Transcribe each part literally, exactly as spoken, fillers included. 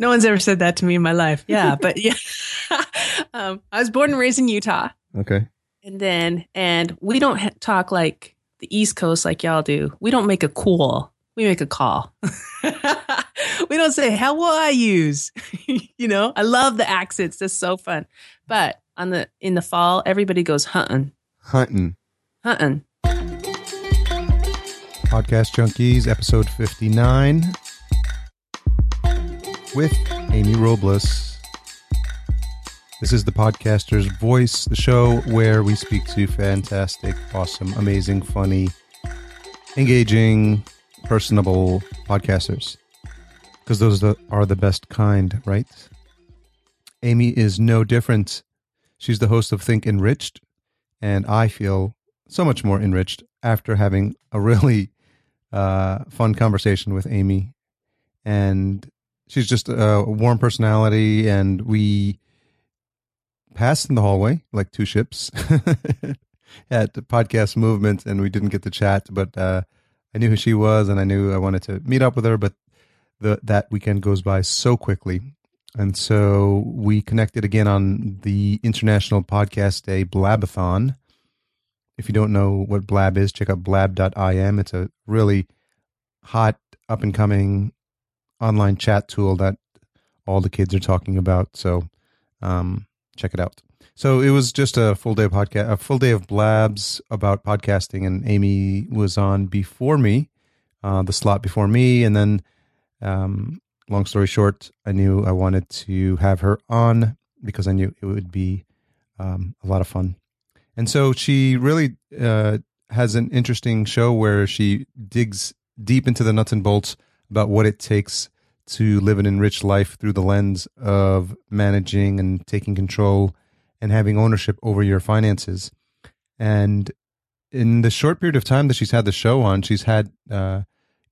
No one's ever said that to me in my life. Yeah, but yeah, um, I was born and raised in Utah. Okay. And then, and we don't ha- talk like the East Coast like y'all do. We don't make a cool. We make a call. We don't say, how are yous? You know, I love the accents. That's so fun. But on the in the fall, everybody goes hunting. Hunting. Hunting. Podcast Junkies, episode fifty-nine. With Amy Robles. This is the podcaster's voice, the show where we speak to fantastic, awesome, amazing, funny, engaging, personable podcasters. Because those are the best kind, right? Amy is no different. She's the host of Think Enriched, and I feel so much more enriched after having a really uh, fun conversation with Amy. And she's just a warm personality, and we passed in the hallway like two ships at the Podcast Movement, and we didn't get to chat, but uh, I knew who she was, and I knew I wanted to meet up with her, but the, that weekend goes by so quickly. And so we connected again on the International Podcast Day Blabathon. If you don't know what Blab is, check out blab dot I M. It's a really hot, up-and-coming online chat tool that all the kids are talking about. So, um, check it out. So it was just a full day of podcast, a full day of blabs about podcasting. And Amy was on before me, uh, the slot before me. And then, um, long story short, I knew I wanted to have her on because I knew it would be, um, a lot of fun. And so she really, uh, has an interesting show where she digs deep into the nuts and bolts about what it takes to live an enriched life through the lens of managing and taking control and having ownership over your finances. And in the short period of time that she's had the show on, she's had uh,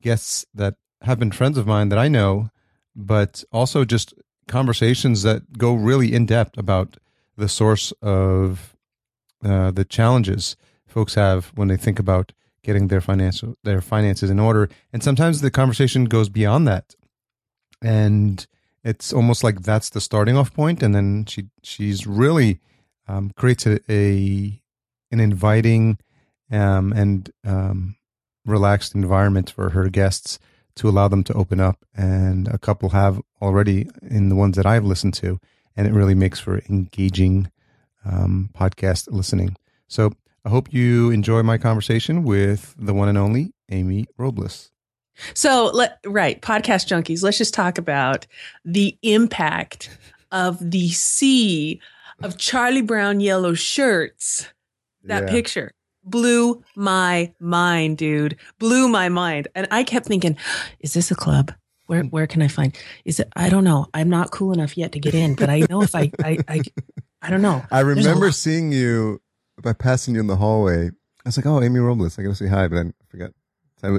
guests that have been friends of mine that I know, but also just conversations that go really in depth about the source of uh, the challenges folks have when they think about getting their financial their finances in order. And sometimes the conversation goes beyond that. And it's almost like that's the starting off point. And then she she's really um, creates a, a an inviting um, and um, relaxed environment for her guests to allow them to open up. And a couple have already in the ones that I've listened to. And it really makes for engaging um, podcast listening. So I hope you enjoy my conversation with the one and only Amy Robles. So, let, right, Podcast Junkies, let's just talk about the impact of the sea of Charlie Brown yellow shirts. That yeah. picture blew my mind, dude. Blew my mind. And I kept thinking, is this a club? Where where can I find? Is it? I don't know. I'm not cool enough yet to get in, but I know if I, I, I, I don't know. I remember seeing you. By passing you in the hallway, I was like, oh, Amy Robles, I gotta say hi, but I forgot.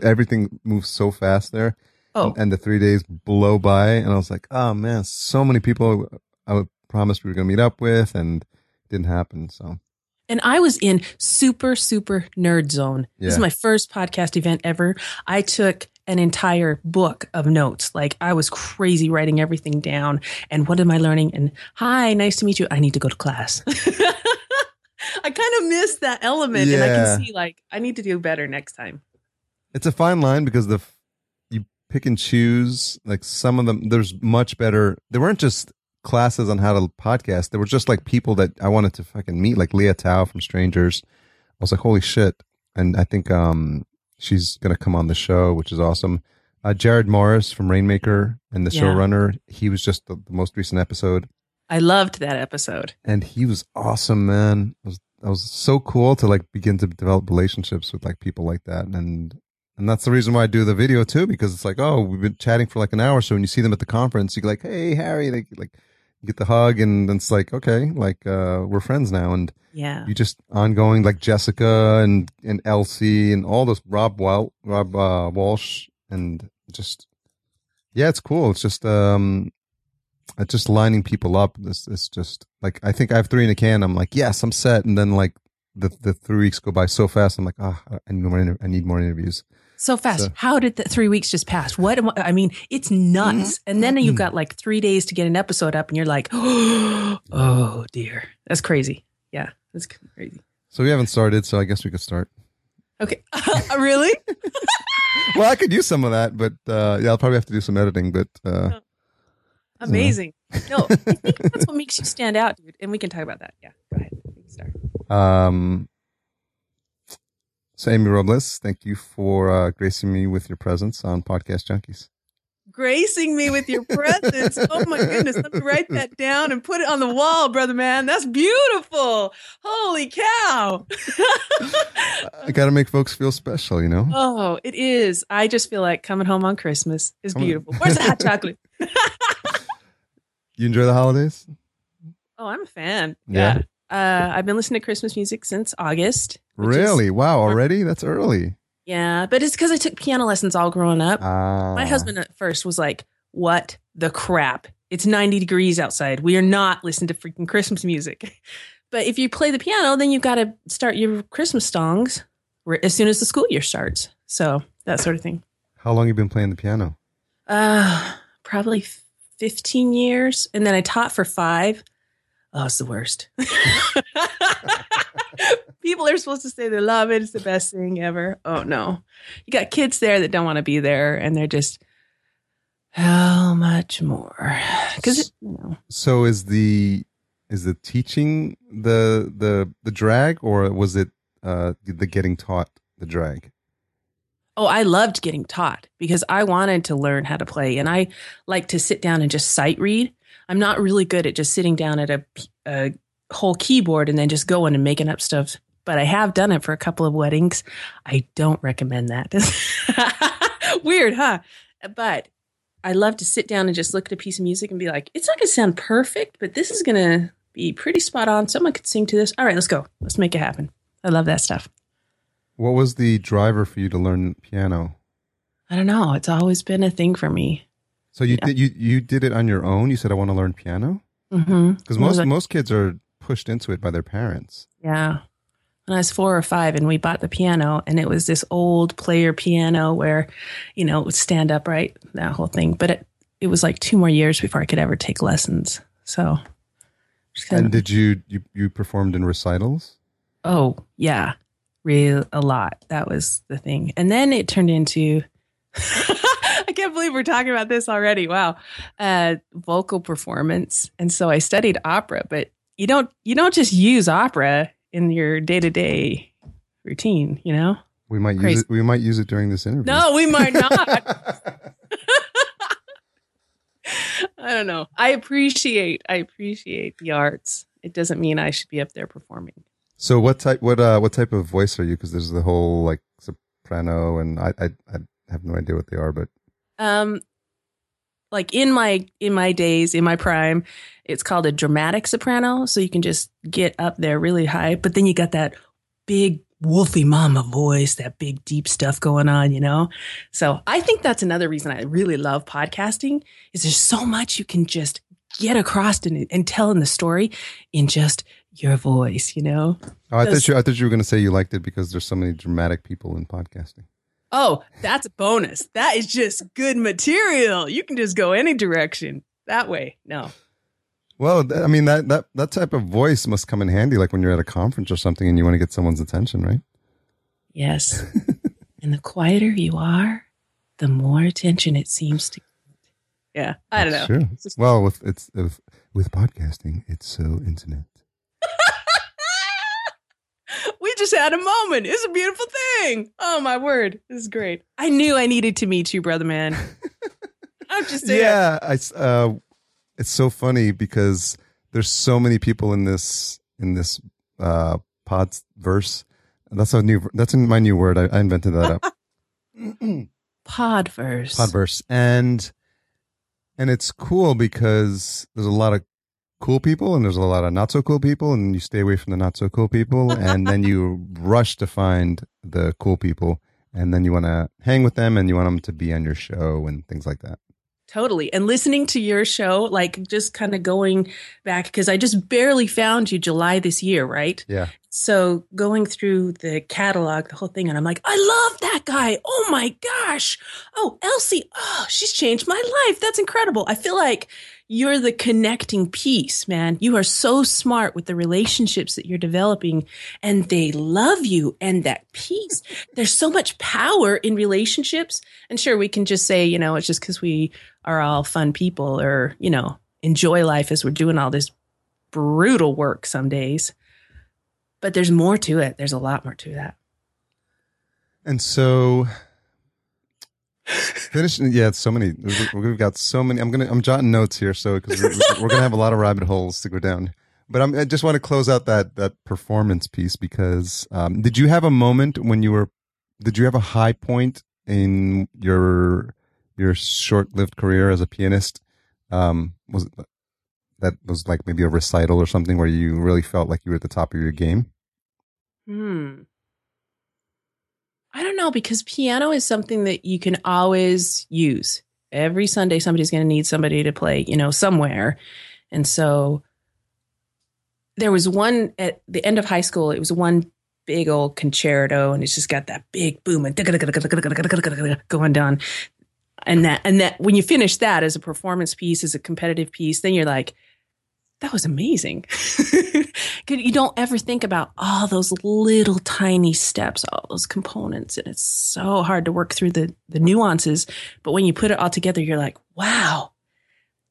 Everything moves so fast there. Oh. And, and the three days blow by, and I was like, oh man, so many people I promised we were gonna meet up with, and it didn't happen, so. And I was in super, super nerd zone. Yeah. This is my first podcast event ever. I took an entire book of notes. Like, I was crazy writing everything down, and what am I learning? And hi, nice to meet you. I need to go to class. I kind of miss that element, yeah. And I can see, like, I need to do better next time. It's a fine line because the you pick and choose, like, some of them, there's much better. There weren't just classes on how to podcast. There were just, like, people that I wanted to fucking meet, like Leah Tao from Strangers. I was like, holy shit. And I think um, she's going to come on the show, which is awesome. Uh, Jared Morris from Rainmaker and the yeah. showrunner, he was just the, the most recent episode. I loved that episode. And he was awesome, man. It was, it was so cool to like begin to develop relationships with like people like that. And and that's the reason why I do the video too, because it's like, oh, we've been chatting for like an hour. So when you see them at the conference, you're like, hey, Harry, like, like you get the hug and then it's like, okay, like uh, we're friends now. And yeah, you just ongoing like Jessica and, and Elsie and all those Rob, Wal- Rob uh, Walsh and just, yeah, it's cool. It's just, um, It's just lining people up. This it's just like, I think I have three in a can. I'm like, yes, I'm set. And then like the the three weeks go by so fast. I'm like, ah, oh, I need more, inter- I need more interviews. So fast. So, how did the three weeks just pass? What am I, I mean, it's nuts. And then you've got like three days to get an episode up and you're like, oh dear. That's crazy. Yeah, that's crazy. So we haven't started, so I guess we could start. Okay. Uh, really? Well, I could use some of that, but uh, yeah, I'll probably have to do some editing, but. Uh, Amazing. No, I think that's what makes you stand out, dude. And we can talk about that. Yeah, go ahead. We can start. Um, So, Amy Robles, thank you for uh, gracing me with your presence on Podcast Junkies. Gracing me with your presence. Oh, my goodness. Let me write that down and put it on the wall, brother man. That's beautiful. Holy cow. I got to make folks feel special, you know? Oh, it is. I just feel like coming home on Christmas is Come beautiful. Where's the hot chocolate? You enjoy the holidays? Oh, I'm a fan. Yeah. yeah. Uh, I've been listening to Christmas music since August. Really? Is, wow. Already? That's early. Yeah. But it's because I took piano lessons all growing up. Ah. My husband at first was like, what the crap? It's ninety degrees outside. We are not listening to freaking Christmas music. But if you play the piano, then you've got to start your Christmas songs as soon as the school year starts. So that sort of thing. How long have you been playing the piano? Uh, probably fifteen years. And then I taught for five. Oh, it's the worst. People are supposed to say they love it. It's the best thing ever. Oh, no. You got kids there that don't want to be there. And they're just, how much more? Because you know. So is the is the teaching the the the drag, or was it uh, the getting taught the drag? Oh, I loved getting taught because I wanted to learn how to play. And I like to sit down and just sight read. I'm not really good at just sitting down at a, a whole keyboard and then just going and making up stuff. But I have done it for a couple of weddings. I don't recommend that. Weird, huh? But I love to sit down and just look at a piece of music and be like, it's not going to sound perfect, but this is going to be pretty spot on. Someone could sing to this. All right, let's go. Let's make it happen. I love that stuff. What was the driver for you to learn piano? I don't know. It's always been a thing for me. So you yeah. did you, you did it on your own? You said, I want to learn piano? Mm-hmm. Because most like, most kids are pushed into it by their parents. Yeah. When I was four or five and we bought the piano, and it was this old player piano where, you know, it would stand upright, that whole thing. But it, it was like two more years before I could ever take lessons. So. Kinda, and did you, you, you performed in recitals? Oh, yeah. Real, a lot. That was the thing. And then it turned into... I can't believe we're talking about this already. Wow. Uh, vocal performance. And so I studied opera, but you don't, you don't just use opera in your day-to-day routine, you know? We might Crazy. use it. We might use it during this interview. No, we might not. I don't know. I appreciate, I appreciate the arts. It doesn't mean I should be up there performing. So what type, what, uh, what type of voice are you? 'Cause there's the whole like soprano and I, I, I have no idea what they are, but. Um, like in my, in my days, in my prime, it's called a dramatic soprano. So you can just get up there really high, but then you got that big wolfy mama voice, that big deep stuff going on, you know? So I think that's another reason I really love podcasting is there's so much you can just get across and, and tell in the story in just your voice, you know? Oh, I thought you, I thought you were going to say you liked it because there's so many dramatic people in podcasting. Oh, that's a bonus. That is just good material. You can just go any direction that way. No. Well, I mean, that, that, that type of voice must come in handy, like when you're at a conference or something and you want to get someone's attention, right? Yes. And the quieter you are, the more attention it seems to get. Yeah. I don't that's know. True. Just- well, with, it's, with, with podcasting, it's so intimate. We just had a moment. It's a beautiful thing. Oh, my word. This is great. I knew I needed to meet you, brother man. I'm just saying. Yeah. I, uh, it's so funny because there's so many people in this in this uh, pod verse. That's a new. That's my new word. I, I invented that up. Podverse. Podverse. And, and it's cool because there's a lot of cool people and there's a lot of not so cool people, and you stay away from the not so cool people, and then you rush to find the cool people, and then you want to hang with them and you want them to be on your show and things like that. Totally. And listening to your show, like just kind of going back, because I just barely found you July this year, right? Yeah. So going through the catalog, the whole thing, and I'm like, I love that guy. Oh, my gosh. Oh, Elsie. Oh, she's changed my life. That's incredible. I feel like you're the connecting piece, man. You are so smart with the relationships that you're developing, and they love you and that peace. There's so much power in relationships. And sure, we can just say, you know, it's just because we are all fun people or, you know, enjoy life as we're doing all this brutal work some days. But there's more to it. There's a lot more to that. And so, finishing. Yeah, it's so many. We've got so many. I'm gonna. I'm jotting notes here, so because we're, we're gonna have a lot of rabbit holes to go down. But I'm, I just want to close out that that performance piece because um, did you have a moment when you were? Did you have a high point in your your short-lived career as a pianist? Um, was it, that was like maybe a recital or something where you really felt like you were at the top of your game? Hmm. I don't know, because piano is something that you can always use. Every Sunday, somebody's going to need somebody to play, you know, somewhere. And so there was one at the end of high school. It was one big old concerto, and it's just got that big boom and going down. And that, and that when you finish that as a performance piece, as a competitive piece, then you're like, that was amazing. You don't ever think about all those little tiny steps, all those components. And it's so hard to work through the, the nuances. But when you put it all together, you're like, wow,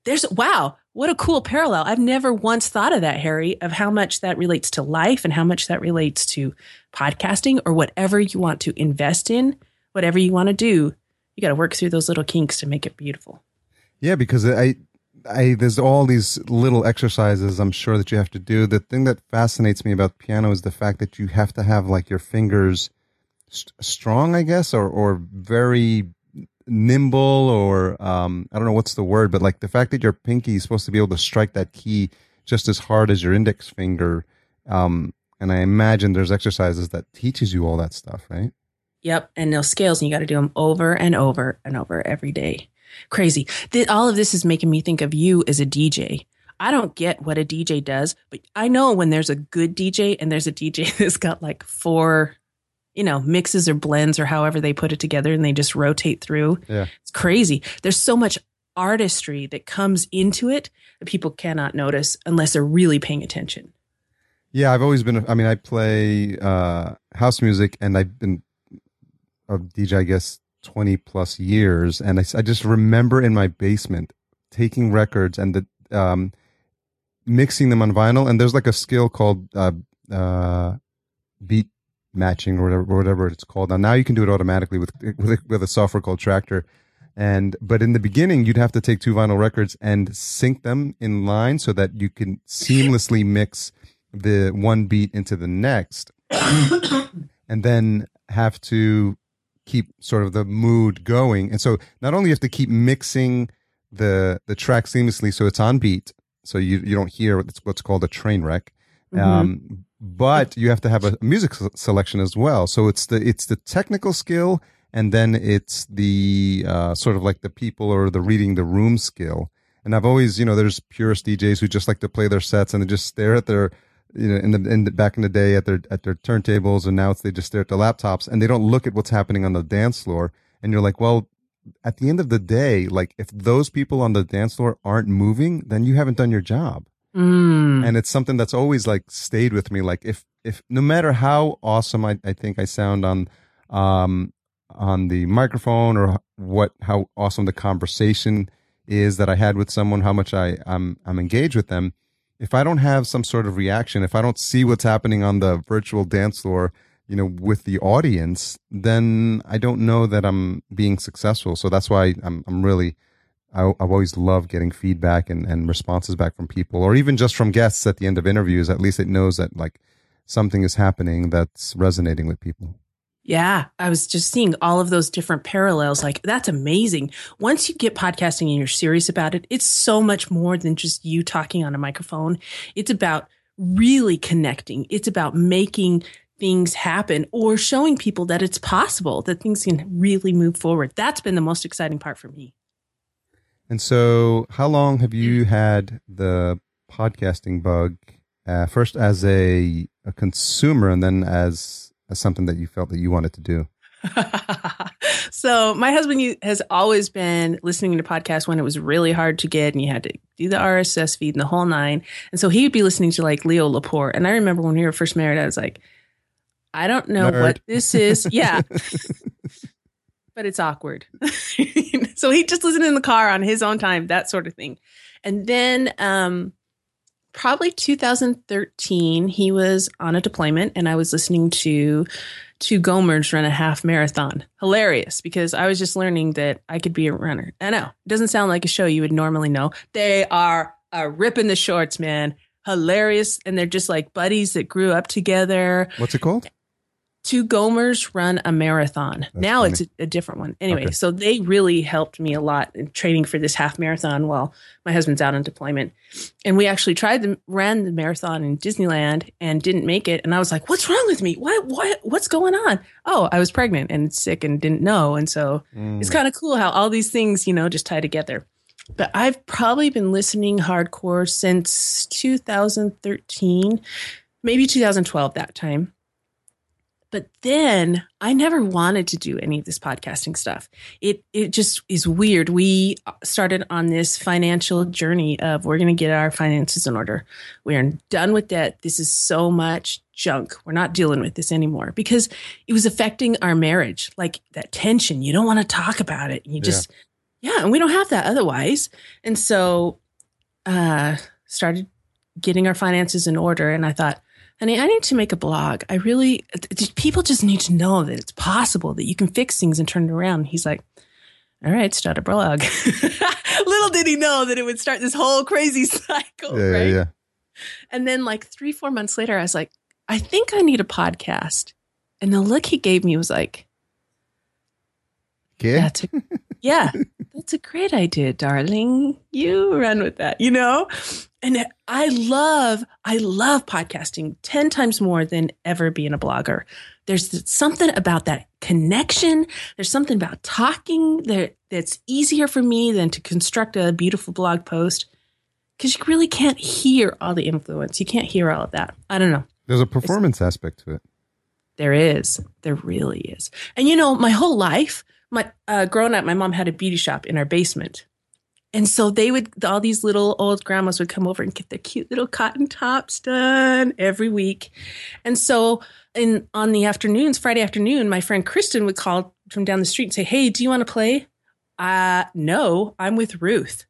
there's wow. What a cool parallel. I've never once thought of that, Harry, of how much that relates to life and how much that relates to podcasting or whatever you want to invest in, whatever you want to do. You got to work through those little kinks to make it beautiful. Yeah, because I, I, there's all these little exercises I'm sure that you have to do. The thing that fascinates me about piano is the fact that you have to have like your fingers st- strong, I guess, or, or very nimble or um, I don't know what's the word, but like the fact that your pinky is supposed to be able to strike that key just as hard as your index finger. Um, and I imagine there's exercises that teaches you all that stuff, right? Yep. And those scales, and you got to do them over and over and over every day. Crazy. The, all of this is making me think of you as a D J. I don't get what a D J does, but I know when there's a good D J and there's a D J that's got like four, you know, mixes or blends or however they put it together and they just rotate through. Yeah. It's crazy. There's so much artistry that comes into it that people cannot notice unless they're really paying attention. Yeah. I've always been, I mean, I play uh, house music and I've been of D J, I guess, twenty plus years. And I, I just remember in my basement taking records and the, um, mixing them on vinyl. And there's like a skill called uh, uh, beat matching or whatever, or whatever it's called. Now, now you can do it automatically with, with, with a software called Tractor. And, but in the beginning, you'd have to take two vinyl records and sync them in line so that you can seamlessly mix the one beat into the next. And then have to keep sort of the mood going. And so not only you have to keep mixing the the track seamlessly so it's on beat, so you, you don't hear what's, what's called a train wreck, mm-hmm. um, but you have to have a music s- selection as well. So it's the it's the technical skill, and then it's the uh, sort of like the people or the reading the room skill. And I've always, you know, there's purist D Js who just like to play their sets and they just stare at their, you know, in the, in the back in the day at their at their turntables, and now it's they just stare at the laptops and they don't look at what's happening on the dance floor. And you're like, well, at the end of the day, like if those people on the dance floor aren't moving, then you haven't done your job. Mm. And it's something that's always like stayed with me. Like if if no matter how awesome I, I think I sound on um on the microphone or what how awesome the conversation is that I had with someone, how much I I'm I'm engaged with them. If I don't have some sort of reaction, if I don't see what's happening on the virtual dance floor, you know, with the audience, then I don't know that I'm being successful. So that's why I'm, I'm really, I, I've always loved getting feedback and, and responses back from people, or even just from guests at the end of interviews. At least it knows that like something is happening that's resonating with people. Yeah, I was just seeing all of those different parallels. Like, that's amazing. Once you get podcasting and you're serious about it, it's so much more than just you talking on a microphone. It's about really connecting. It's about making things happen or showing people that it's possible, that things can really move forward. That's been the most exciting part for me. And so how long have you had the podcasting bug? Uh, first as a a consumer and then as, as something that you felt that you wanted to do? So my husband has always been listening to podcasts when it was really hard to get and you had to do the R S S feed and the whole nine. And so he would be listening to like Leo Laporte. And I remember when we were first married, I was like, I don't know Nerd. what this is. Yeah. But it's awkward. So he just listened in the car on his own time, that sort of thing. And then um, probably two thousand thirteen, he was on a deployment and I was listening to Two Gomers run a half marathon. Hilarious, because I was just learning that I could be a runner. I know. It doesn't sound like a show you would normally know. They are a rip in the shorts, man. Hilarious. And they're just like buddies that grew up together. What's it called? Two Gomers Run a Marathon. That's now funny. It's a, a different one. Anyway, okay. So they really helped me a lot in training for this half marathon while my husband's out on deployment. And we actually tried the, ran the marathon in Disneyland and didn't make it. And I was like, what's wrong with me? What, what, what's going on? Oh, I was pregnant and sick and didn't know. And so mm. it's kind of cool how all these things, you know, just tie together. But I've probably been listening hardcore since two thousand thirteen, maybe two thousand twelve that time. But then I never wanted to do any of this podcasting stuff. It it just is weird. We started on this financial journey of we're going to get our finances in order. We're done with debt. This is so much junk. We're not dealing with this anymore because it was affecting our marriage. Like that tension. You don't want to talk about it. You just, yeah. yeah, and we don't have that otherwise. And so uh started getting our finances in order. And I thought, honey, I need to make a blog. I really, people just need to know that it's possible that you can fix things and turn it around. He's like, all right, start a blog. Little did he know that it would start this whole crazy cycle, yeah, right? Yeah, yeah. And then like three, four months later, I was like, I think I need a podcast. And the look he gave me was like, okay. that's a, yeah, that's a great idea, darling. You run with that, you know? And I love, I love podcasting ten times more than ever being a blogger. There's something about that connection. There's something about talking that that's easier for me than to construct a beautiful blog post because you really can't hear all the influence. You can't hear all of that. I don't know. There's a performance there's, aspect to it. There is. There really is. And you know, my whole life, my uh, growing up, my mom had a beauty shop in our basement. And so they would, all these little old grandmas would come over and get their cute little cotton tops done every week. And so in on the afternoons, Friday afternoon, my friend Kristen would call from down the street and say, hey, do you want to play? Uh, no, I'm with Ruth.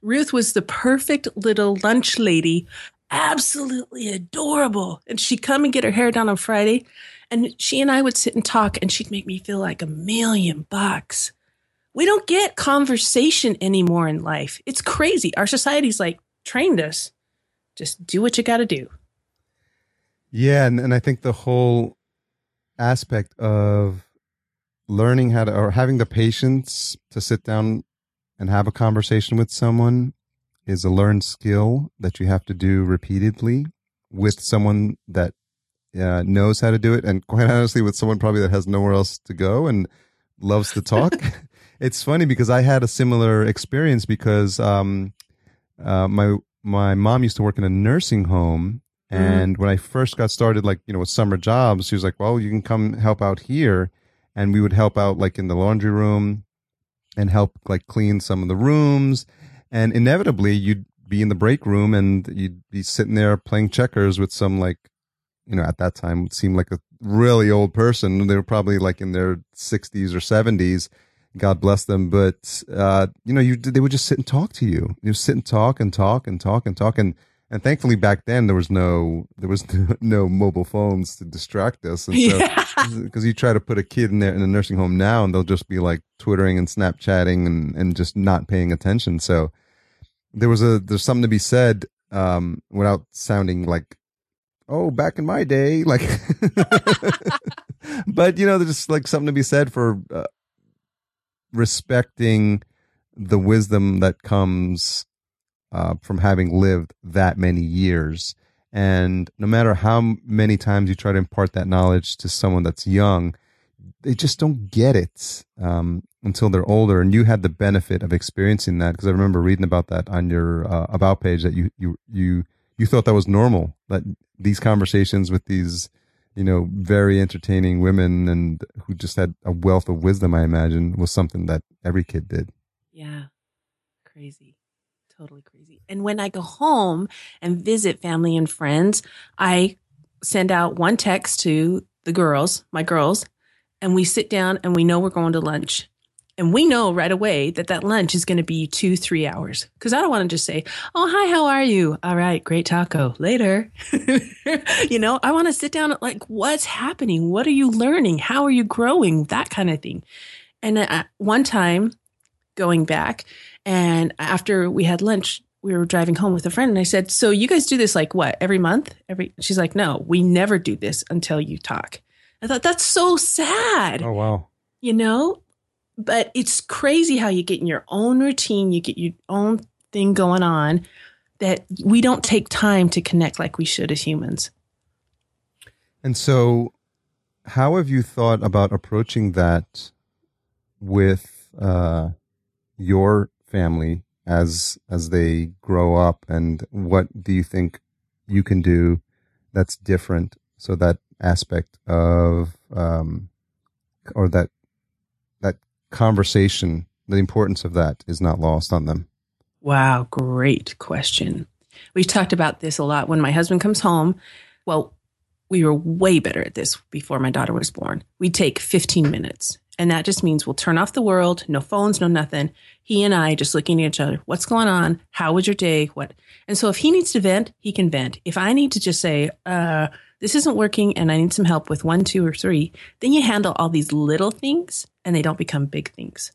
Ruth was the perfect little lunch lady. Absolutely adorable. And she'd come and get her hair done on Friday. And she and I would sit and talk and she'd make me feel like a million bucks. We don't get conversation anymore in life. It's crazy. Our society's like trained us. Just do what you got to do. Yeah. And, and I think the whole aspect of learning how to, or having the patience to sit down and have a conversation with someone is a learned skill that you have to do repeatedly with someone that uh, knows how to do it. And quite honestly, with someone probably that has nowhere else to go and loves to talk. It's funny because I had a similar experience because um, uh, my my mom used to work in a nursing home, and mm-hmm. when I first got started, like you know, with summer jobs, she was like, "Well, you can come help out here," and we would help out like in the laundry room, and help like clean some of the rooms, and inevitably you'd be in the break room and you'd be sitting there playing checkers with some like, you know, at that time it seemed like a really old person. They were probably like in their sixties or seventies. God bless them. But, uh, you know, you, they would just sit and talk to you. You sit and talk and talk and talk and talk. And, and thankfully back then there was no, there was no mobile phones to distract us. And so, yeah. 'Cause you try to put a kid in there in a nursing home now and they'll just be like Twittering and Snapchatting and, and just not paying attention. So there was a, there's something to be said, um, without sounding like, oh, back in my day, like, but you know, there's just like something to be said for, uh, respecting the wisdom that comes uh, from having lived that many years. And no matter how many times you try to impart that knowledge to someone that's young, they just don't get it um, until they're older. And you had the benefit of experiencing that because I remember reading about that on your uh, about page that you you you you thought that was normal, that these conversations with these, you know, very entertaining women and who just had a wealth of wisdom, I imagine, was something that every kid did. Yeah. Crazy. Totally crazy. And when I go home and visit family and friends, I send out one text to the girls, my girls, and we sit down and we know we're going to lunch. And we know right away that that lunch is going to be two, three hours. Because I don't want to just say, oh, hi, how are you? All right, great taco. Later. You know, I want to sit down and like, what's happening? What are you learning? How are you growing? That kind of thing. And uh, one time going back, and after we had lunch, we were driving home with a friend and I said, so you guys do this like what, every month? Every? She's like, no, we never do this until you talk. I thought, that's so sad. Oh, wow. You know? But it's crazy how you get in your own routine, you get your own thing going on, that we don't take time to connect like we should as humans. And so how have you thought about approaching that with uh, your family as as they grow up? And what do you think you can do that's different? So that aspect of um, or that conversation, the importance of that is not lost on them. Wow, great question. We've talked about this a lot. When my husband comes home, well, we were way better at this before my daughter was born. We take fifteen minutes, and that just means we'll turn off the world, no phones, no nothing. He and I just looking at each other. What's going on? How was your day? What? And so if he needs to vent, he can vent. If I need to just say, uh, this isn't working and I need some help with one, two, or three, then you handle all these little things and they don't become big things.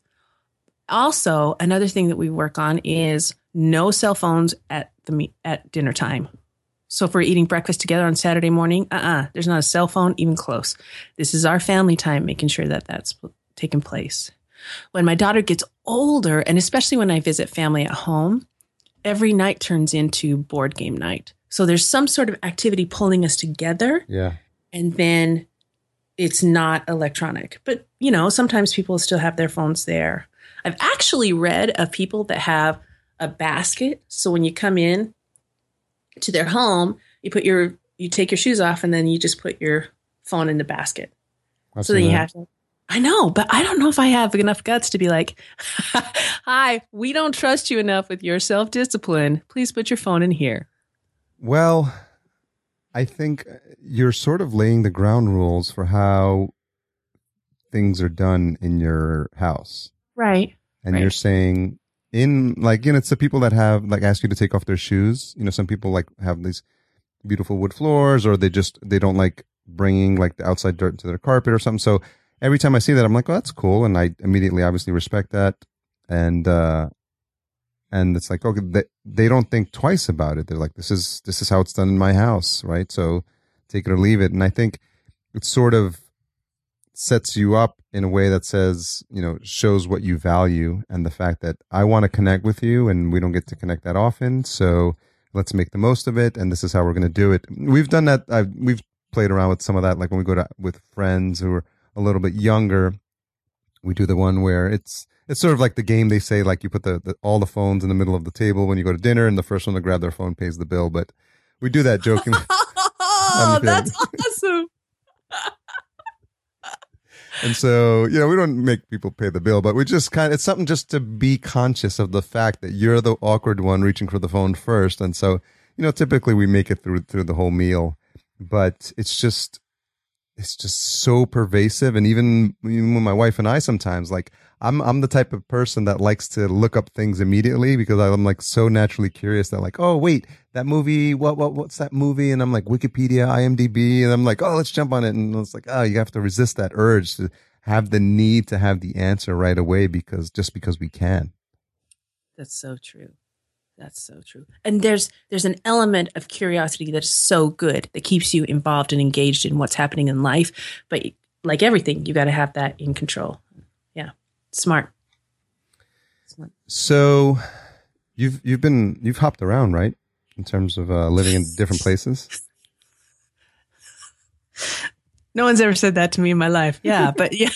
Also, another thing that we work on is no cell phones at the at dinner time. So if we're eating breakfast together on Saturday morning, uh-uh, there's not a cell phone even close. This is our family time, making sure that that's taking place. When my daughter gets older, and especially when I visit family at home, every night turns into board game night. So there's some sort of activity pulling us together. Yeah. And then it's not electronic. But, you know, sometimes people still have their phones there. I've actually read of people that have a basket. So when you come in to their home, you put your, you take your shoes off and then you just put your phone in the basket. I've so then you that. have to, I know, but I don't know if I have enough guts to be like, hi, we don't trust you enough with your self-discipline. Please put your phone in here. Well, I think you're sort of laying the ground rules for how things are done in your house. Right. And right. You're saying in like, you know, it's the people that have like ask you to take off their shoes. You know, some people like have these beautiful wood floors, or they just, they don't like bringing like the outside dirt into their carpet or something. So every time I see that, I'm like, well, that's cool. And I immediately obviously respect that. And, uh, And it's like, okay, they, they don't think twice about it. They're like, this is this is how it's done in my house, right? So take it or leave it. And I think it sort of sets you up in a way that says, you know, shows what you value, and the fact that I want to connect with you and we don't get to connect that often. So let's make the most of it. And this is how we're going to do it. We've done that. I've, we've played around with some of that. Like when we go to with friends who are a little bit younger, we do the one where it's, It's sort of like the game they say, like you put the, the all the phones in the middle of the table when you go to dinner, and the first one to grab their phone pays the bill. But we do that jokingly. Oh, that's awesome. And so, you know, we don't make people pay the bill, but we just kind of, it's something just to be conscious of the fact that you're the awkward one reaching for the phone first. And so, you know, typically we make it through through the whole meal, but it's just, it's just so pervasive. And even, even when my wife and I sometimes like, I'm I'm the type of person that likes to look up things immediately because I'm like so naturally curious that like, oh wait, that movie, what what what's that movie? And I'm like Wikipedia, I M D B, and I'm like, oh, let's jump on it. And it's like, oh, you have to resist that urge to have the need to have the answer right away because just because we can. That's so true. That's so true. And there's there's an element of curiosity that is so good that keeps you involved and engaged in what's happening in life. But like everything, you got to have that in control. Smart. Smart. So you've, you've been, you've hopped around, right? In terms of uh, living in different places. No one's ever said that to me in my life. Yeah. But yeah,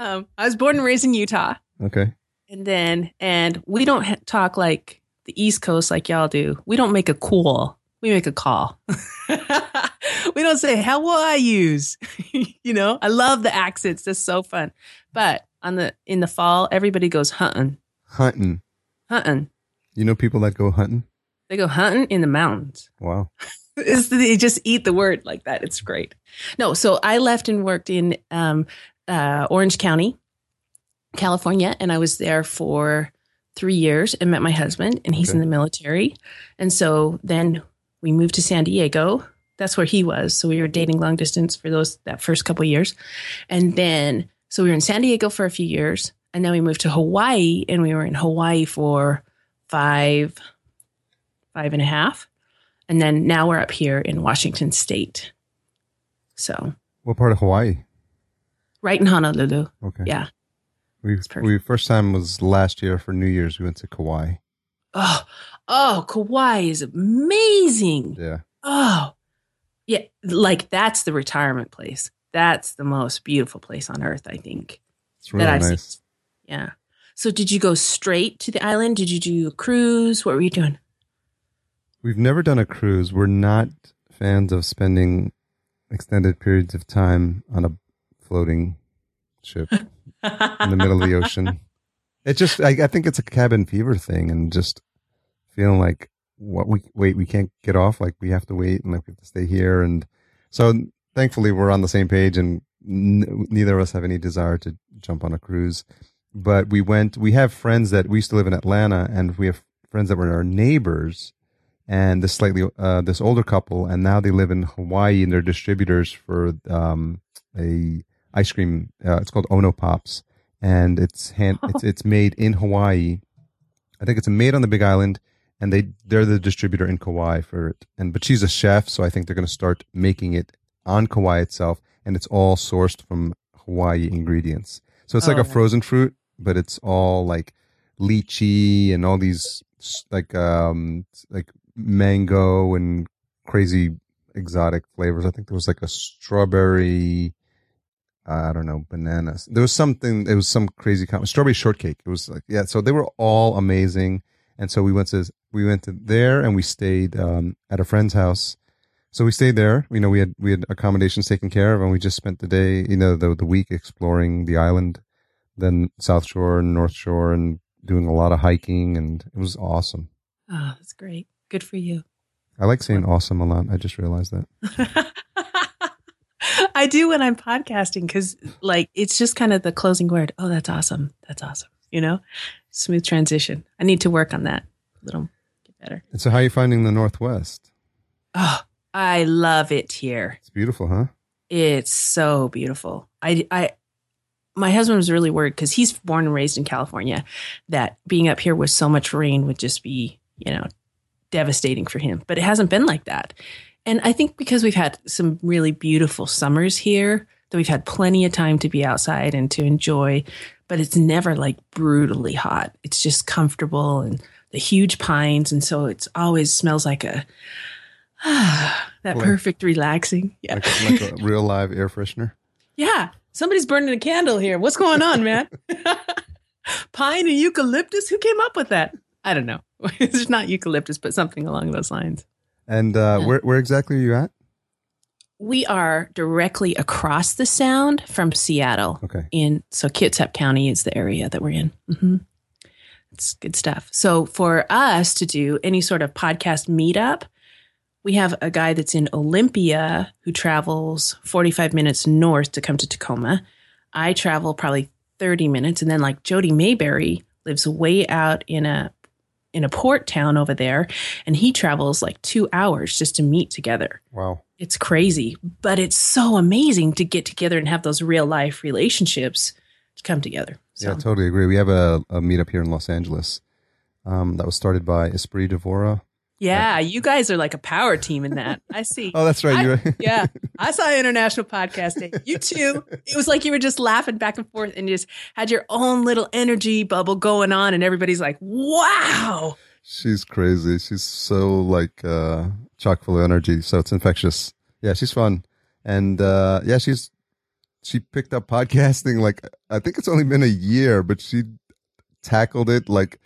um, I was born and raised in Utah. Okay. And then, and we don't ha- talk like the East Coast, like y'all do, we don't make a cool, we make a call. We don't say, how will I use? You know, I love the accents. That's so fun. But on the in the fall, everybody goes hunting. Hunting. Hunting. You know people that go hunting? They go hunting in the mountains. Wow. It's, they just eat the word like that. It's great. No, so I left and worked in um, uh, Orange County, California, and I was there for three years and met my husband, and he's okay. in the military. And so then we moved to San Diego. That's where he was. So we were dating long distance for those that first couple of years. And then, so we were in San Diego for a few years, and then we moved to Hawaii, and we were in Hawaii for five, five and a half. And then now we're up here in Washington State. So. What part of Hawaii? Right in Honolulu. Okay. Yeah. We, we first time was last year for New Year's. We went to Kauai. Oh, oh, Kauai is amazing. Yeah. Oh, yeah. Like that's the retirement place. That's the most beautiful place on earth, I think. It's really that I've nice. Seen. Yeah. So did you go straight to the island? Did you do a cruise? What were you doing? We've never done a cruise. We're not fans of spending extended periods of time on a floating ship in the middle of the ocean. It just, I, I think it's a cabin fever thing and just feeling like, what we wait, we can't get off. Like we have to wait and like we have to stay here. And so thankfully we're on the same page and n- neither of us have any desire to jump on a cruise. But we went, we have friends that we used to live in Atlanta and we have friends that were our neighbors. And this slightly, uh, this older couple, and now they live in Hawaii, and they're distributors for um, a ice cream. Uh, it's called Ono Pops, and it's hand, oh. it's it's made in Hawaii. I think it's made on the Big Island, and they they're the distributor in Kauai for it. And but she's a chef, so I think they're going to start making it on Kauai itself, and it's all sourced from Hawaii ingredients. So it's oh, like a frozen fruit, but it's all like lychee and all these like um like. mango and crazy exotic flavors. I think there was like a strawberry, I don't know, bananas. There was something, it was some crazy, strawberry shortcake. It was like, yeah, so they were all amazing. And so we went to, we went to there and we stayed um, at a friend's house. So we stayed there, you know, we had, we had accommodations taken care of and we just spent the day, you know, the, the week exploring the island, then South Shore and North Shore and doing a lot of hiking and it was awesome. Oh, that's great. Good for you. I like saying awesome a lot. I just realized that. I do when I'm podcasting because like it's just kind of the closing word. Oh, that's awesome. That's awesome. You know, smooth transition. I need to work on that a little, get better. And so how are you finding the Northwest? Oh, I love it here. It's beautiful, huh? It's so beautiful. I, I, my husband was really worried because he's born and raised in California that being up here with so much rain would just be, you know, devastating for him, but it hasn't been like that. And I think because we've had some really beautiful summers here, that we've had plenty of time to be outside and to enjoy, but it's never like brutally hot. It's just comfortable and the huge pines. And so it's always smells like a, ah, that like, perfect relaxing. Yeah. Like, like a real live air freshener. Yeah. Somebody's burning a candle here. What's going on, man? Pine and eucalyptus. Who came up with that? I don't know. It's not eucalyptus, but something along those lines. And uh, yeah. where, where exactly are you at? We are directly across the sound from Seattle. Okay. In so Kitsap County is the area that we're in. Mm-hmm. It's good stuff. So for us to do any sort of podcast meetup, we have a guy that's in Olympia who travels forty-five minutes north to come to Tacoma. I travel probably thirty minutes. And then like Jody Mayberry lives way out in a in a port town over there. And he travels like two hours just to meet together. Wow. It's crazy, but it's so amazing to get together and have those real life relationships to come together. So. Yeah, I totally agree. We have a, a meetup here in Los Angeles um, that was started by Esprit Devora. Yeah, right. You guys are like a power team in that. I see. Oh, that's right. I, You're right. Yeah. I saw International Podcast Day. You too. It was like you were just laughing back and forth and you just had your own little energy bubble going on and everybody's like, wow. She's crazy. She's so like uh, chock full of energy. So it's infectious. Yeah, she's fun. And uh, yeah, she's she picked up podcasting like I think it's only been a year, but she tackled it like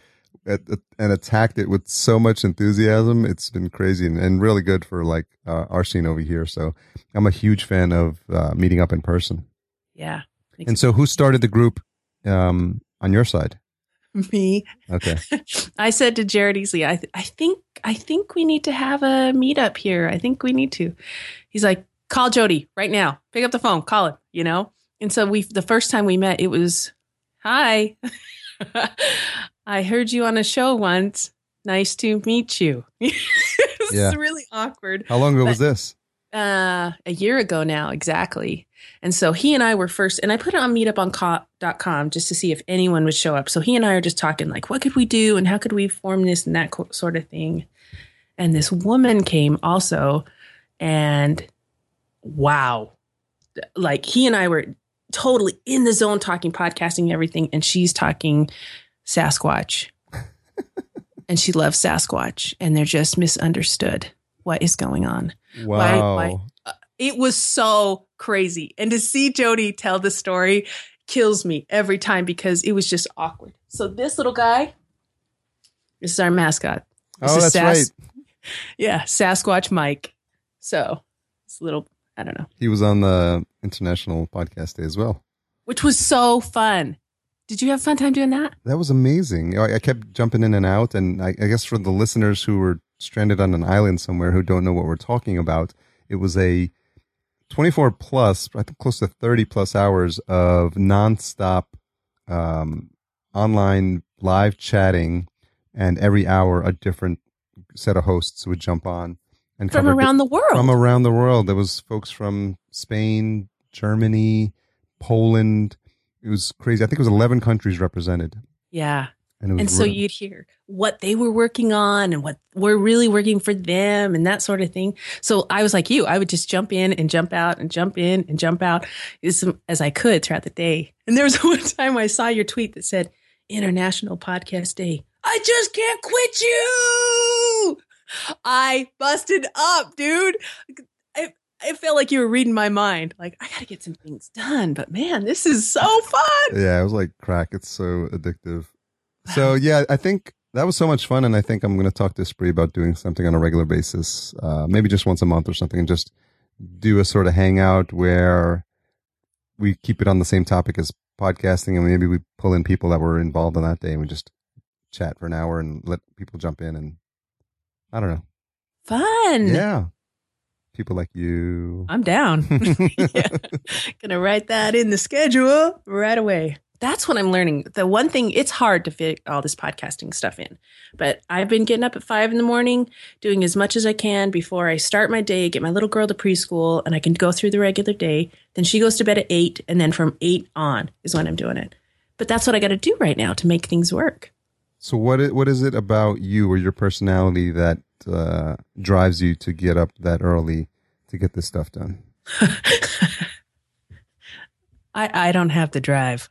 at, at, and attacked it with so much enthusiasm. It's been crazy and, and really good for like uh, our scene over here. So I'm a huge fan of uh, meeting up in person. Yeah. And sense. So who started the group um, on your side? Me. Okay. I said to Jared Easley, I, th- I think I think we need to have a meetup here. I think we need to. He's like, call Jody right now. Pick up the phone. Call it, you know? And so we the first time we met, it was, hi, I heard you on a show once. Nice to meet you. It's yeah. really awkward. How long ago but, was this? Uh, a year ago now, exactly. And so he and I were first, and I put it on meetup on com just to see if anyone would show up. So he and I are just talking like, what could we do and how could we form this and that co- sort of thing. And this woman came also, and wow, like he and I were totally in the zone talking, podcasting, everything. And she's talking Sasquatch and she loves Sasquatch, and they're just misunderstood. What is going on? Wow. Why, why? Uh, it was so crazy. And to see Jody tell the story kills me every time because it was just awkward. So this little guy, this is our mascot. This oh, that's Sas- right. Yeah. Sasquatch Mike. So it's a little, I don't know. He was on the International Podcast Day as well. Which was so fun. Did you have a fun time doing that? That was amazing. I, I kept jumping in and out. And I, I guess for the listeners who were stranded on an island somewhere who don't know what we're talking about, it was a twenty-four plus, I think close to thirty plus hours of nonstop um, online live chatting. And every hour, a different set of hosts would jump on. And from around the, the world. From around the world. There was folks from Spain, Germany, Poland. It was crazy. I think it was eleven countries represented. Yeah. And, and so you'd hear what they were working on and what were really working for them and that sort of thing. So I was like you, I would just jump in and jump out and jump in and jump out as, as I could throughout the day. And there was one time I saw your tweet that said, International Podcast Day. I just can't quit you. I busted up, dude. I, I felt like you were reading my mind. Like, I got to get some things done. But man, this is so fun. Yeah, it was like crack. It's so addictive. So, yeah, I think that was so much fun. And I think I'm going to talk to Spree about doing something on a regular basis, uh, maybe just once a month or something, and just do a sort of hangout where we keep it on the same topic as podcasting. And maybe we pull in people that were involved on that day and we just chat for an hour and let people jump in. And I don't know. Fun. Yeah. People like you. I'm down. Yeah. Going to write that in the schedule right away. That's what I'm learning. The one thing, it's hard to fit all this podcasting stuff in, but I've been getting up at five in the morning, doing as much as I can before I start my day, get my little girl to preschool, and I can go through the regular day. Then she goes to bed at eight, and then from eight on is when I'm doing it. But that's what I got to do right now to make things work. So what is, what is it about you or your personality that uh, drives you to get up that early to get this stuff done? I, I don't have the drive.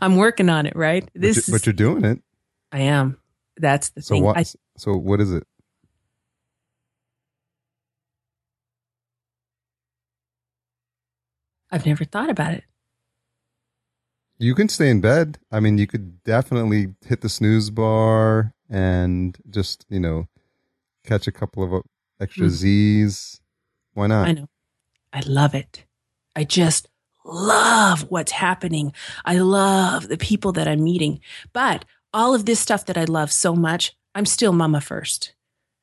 I'm working on it, right? This, but, you, but you're doing it. I am. That's the so thing. What, I, so what is it? I've never thought about it. You can stay in bed. I mean, you could definitely hit the snooze bar and just, you know, catch a couple of extra mm. Z's. Why not? I know. I love it. I just love what's happening. I love the people that I'm meeting. But all of this stuff that I love so much, I'm still mama first.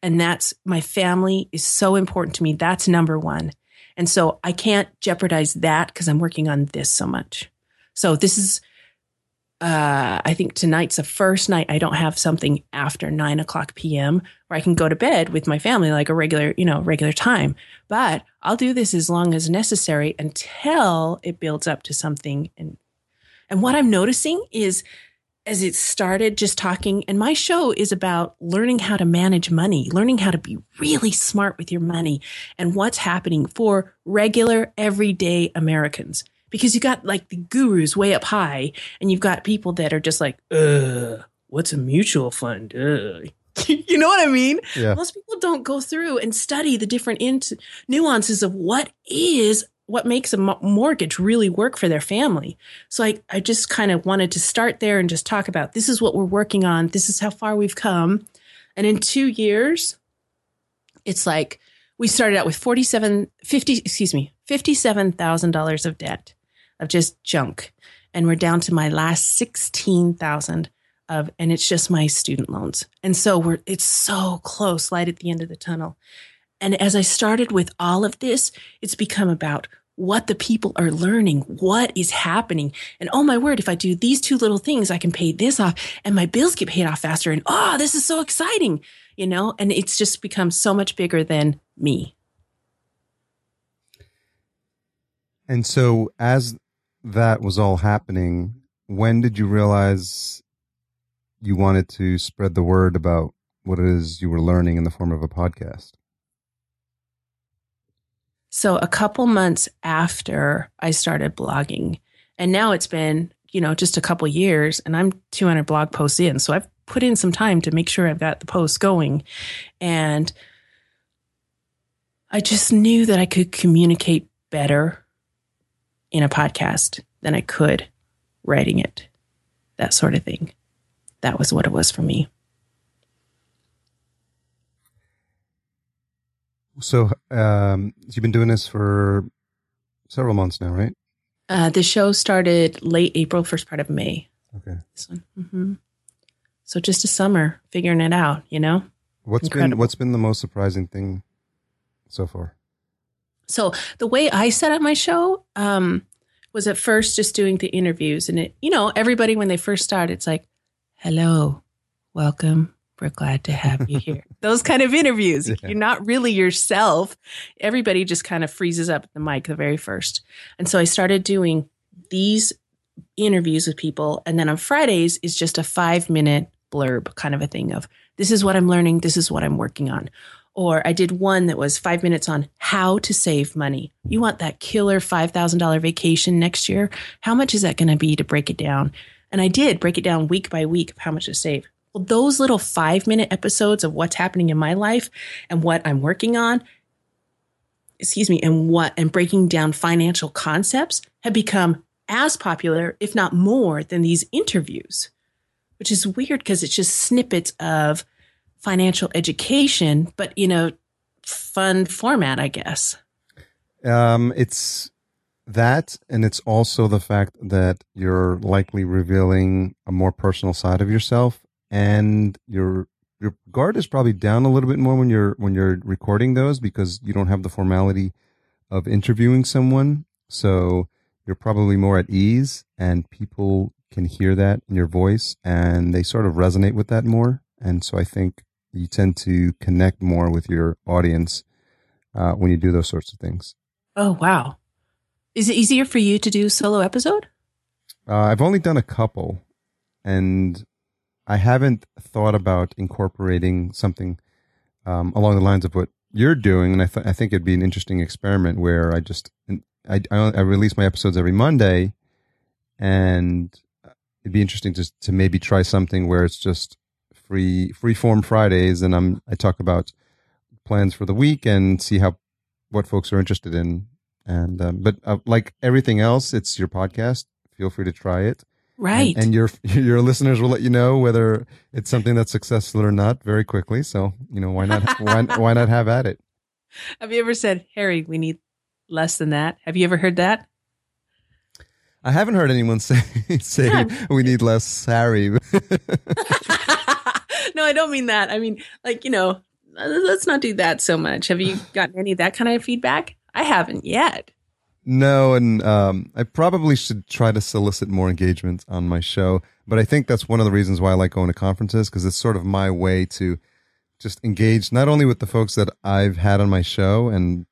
And that's, my family is so important to me. That's number one. And so I can't jeopardize that because I'm working on this so much. So this is, uh, I think tonight's the first night I don't have something after nine o'clock p.m. where I can go to bed with my family like a regular, you know, regular time. But I'll do this as long as necessary until it builds up to something. And and what I'm noticing is, as it started just talking, and my show is about learning how to manage money, learning how to be really smart with your money and what's happening for regular, everyday Americans. Because you got like the gurus way up high, and you've got people that are just like, "Ugh, what's a mutual fund?" Ugh. You know what I mean? Yeah. Most people don't go through and study the different in- nuances of what is what makes a mortgage really work for their family. So I, I just kind of wanted to start there and just talk about, this is what we're working on. This is how far we've come. And in two years, it's like we started out with forty-seven, fifty, excuse me, fifty-seven thousand dollars of debt, of just junk. And we're down to my last sixteen thousand dollars of, and it's just my student loans. And so we're, it's so close, light at the end of the tunnel. And as I started with all of this, it's become about what the people are learning, what is happening. And oh my word, if I do these two little things, I can pay this off and my bills get paid off faster. And oh, this is so exciting, you know, and it's just become so much bigger than me. And so as that was all happening, when did you realize you wanted to spread the word about what it is you were learning in the form of a podcast? So a couple months after I started blogging, and now it's been, you know, just a couple years, and I'm two hundred blog posts in. So I've put in some time to make sure I've got the posts going. And I just knew that I could communicate better in a podcast than I could writing it, that sort of thing. That was what it was for me. So um, you've been doing this for several months now, right? Uh, the show started late April, first part of May. Okay. This one. Mm-hmm. So just a summer figuring it out, you know? What's Incredible. been what's been the most surprising thing so far? So the way I set up my show um, was at first just doing the interviews. And, it, you know, everybody when they first start, it's like, hello, welcome. We're glad to have you here. Those kind of interviews. Yeah. You're not really yourself. Everybody just kind of freezes up at the mic the very first. And so I started doing these interviews with people. And then on Fridays is just a five minute blurb kind of a thing of, this is what I'm learning. This is what I'm working on. Or I did one that was five minutes on how to save money. You want that killer five thousand dollars vacation next year? How much is that going to be to break it down? And I did break it down week by week of how much to save. Well, those little five minute episodes of what's happening in my life and what I'm working on, excuse me, and what and breaking down financial concepts have become as popular, if not more, than these interviews, which is weird because it's just snippets of financial education, but in a fun format, I guess. Um, it's that, and it's also the fact that you're likely revealing a more personal side of yourself. And your your guard is probably down a little bit more when you're when you're recording those because you don't have the formality of interviewing someone. So you're probably more at ease, and people can hear that in your voice, and they sort of resonate with that more. And so I think you tend to connect more with your audience uh, when you do those sorts of things. Oh, wow. Is it easier for you to do solo episode? Uh, I've only done a couple, and I haven't thought about incorporating something um, along the lines of what you're doing, and I, th- I think it'd be an interesting experiment where I just I, I I release my episodes every Monday, and it'd be interesting to to maybe try something where it's just free free form Fridays, and I'm I talk about plans for the week and see how what folks are interested in, and um, but uh, like everything else, it's your podcast. Feel free to try it. Right. And, and your your listeners will let you know whether it's something that's successful or not very quickly. So, you know, why not why, why not have at it? Have you ever said, Harry, we need less than that? Have you ever heard that? I haven't heard anyone say, say yeah. we need less Harry. No, I don't mean that. I mean, like, you know, let's not do that so much. Have you gotten any of that kind of feedback? I haven't yet. No, and um, I probably should try to solicit more engagement on my show. But I think that's one of the reasons why I like going to conferences, because it's sort of my way to just engage not only with the folks that I've had on my show and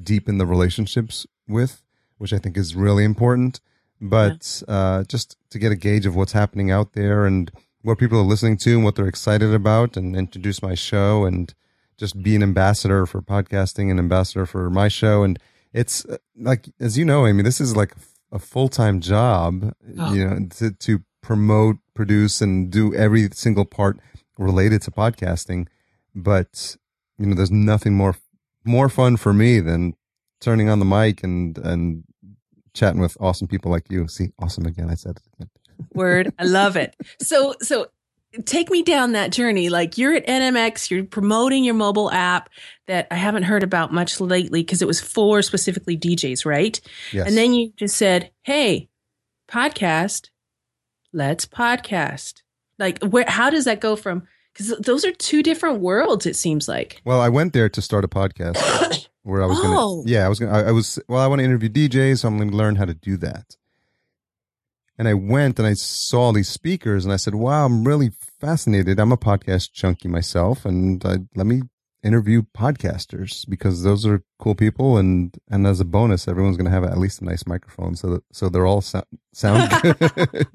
deepen the relationships with, which I think is really important, but yeah. uh, just to get a gauge of what's happening out there and what people are listening to and what they're excited about, and introduce my show and just be an ambassador for podcasting and ambassador for my show. And it's like, as you know, Amy, this is like a full-time job, oh. you know, to, to promote, produce, and do every single part related to podcasting. But, you know, there's nothing more more fun for me than turning on the mic and and chatting with awesome people like you. See, awesome again. I said it. Word. I love it. So so take me down that journey. Like, you're at N M X, you're promoting your mobile app that I haven't heard about much lately because it was for specifically D Js, right? Yes. And then you just said, hey, podcast, let's podcast. Like, where? How does that go from? Because those are two different worlds, it seems like. Well, I went there to start a podcast where I was oh. going to, yeah, I was going to, I was, well, I want to interview D Js, so I'm going to learn how to do that. And I went and I saw these speakers and I said, wow, I'm really fascinated. I'm a podcast junkie myself. And I, let me interview podcasters because those are cool people. And, and as a bonus, everyone's going to have at least a nice microphone. So, that, so they're all so- sound good.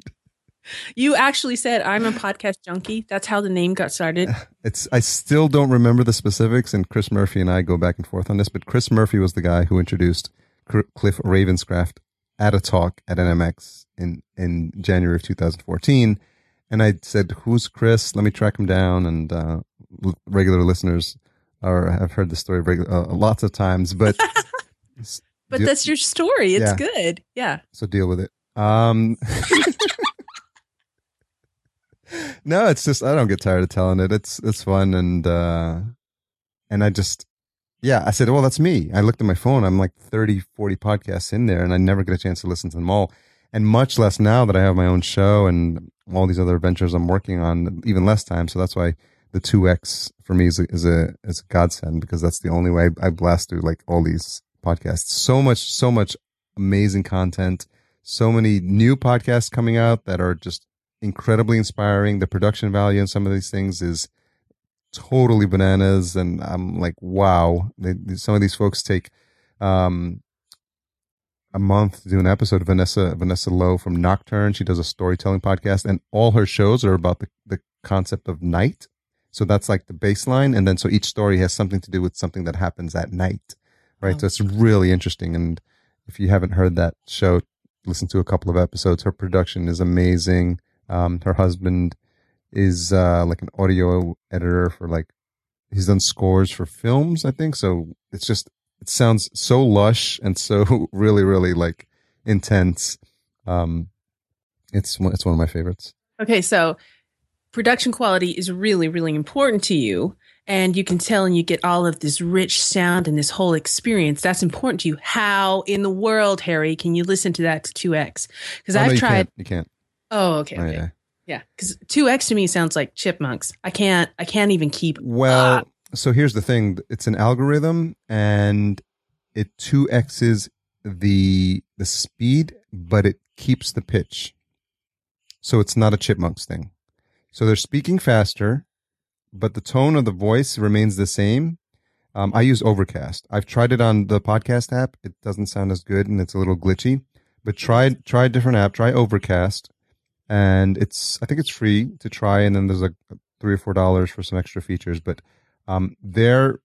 You actually said, I'm a podcast junkie. That's how the name got started. It's I still don't remember the specifics, and Chris Murphy and I go back and forth on this, but Chris Murphy was the guy who introduced Cliff Ravenscraft at a talk at N M X in, in January of two thousand fourteen. And I said, who's Chris? Let me track him down. And uh, regular listeners are, have heard the story regu- uh, lots of times, but... but deal- that's your story. It's yeah. good. Yeah. So deal with it. Um... No, it's just, I don't get tired of telling it. It's, it's fun. And, uh, and I just, yeah, I said, well, that's me. I looked at my phone. I'm like thirty, forty podcasts in there and I never get a chance to listen to them all. And much less now that I have my own show and all these other ventures I'm working on, even less time. So that's why the two X for me is a, is a, is a godsend, because that's the only way I blast through like all these podcasts. So much, so much amazing content. So many new podcasts coming out that are just incredibly inspiring. The production value in some of these things is totally bananas, and I'm like, wow. They, some of these folks take um, a month to do an episode. Vanessa Vanessa Lowe from Nocturne, she does a storytelling podcast, and all her shows are about the, the concept of night. So that's like the baseline, and then so each story has something to do with something that happens at night, right? Oh. So it's really interesting, and if you haven't heard that show, listen to a couple of episodes. Her production is amazing. Um, her husband is uh, like an audio editor for like, he's done scores for films, I think. So it's just, it sounds so lush and so really, really like intense. Um, it's one, it's one of my favorites. Okay. So production quality is really, really important to you. And you can tell, and you get all of this rich sound and this whole experience. That's important to you. How in the world, Harry, can you listen to that to two X? Because oh, I've no, you tried. Can't. You can't. Oh, okay. okay. Oh, yeah. yeah. Cause two X to me sounds like chipmunks. I can't, I can't even keep. Well, up. So here's the thing. It's an algorithm and it two X's the, the speed, but it keeps the pitch. So it's not a chipmunks thing. So they're speaking faster, but the tone of the voice remains the same. Um, I use Overcast. I've tried it on the podcast app. It doesn't sound as good and it's a little glitchy, but try, try a different app, try Overcast. And it's, I think it's free to try. And then there's like three or four dollars for some extra features. But um, their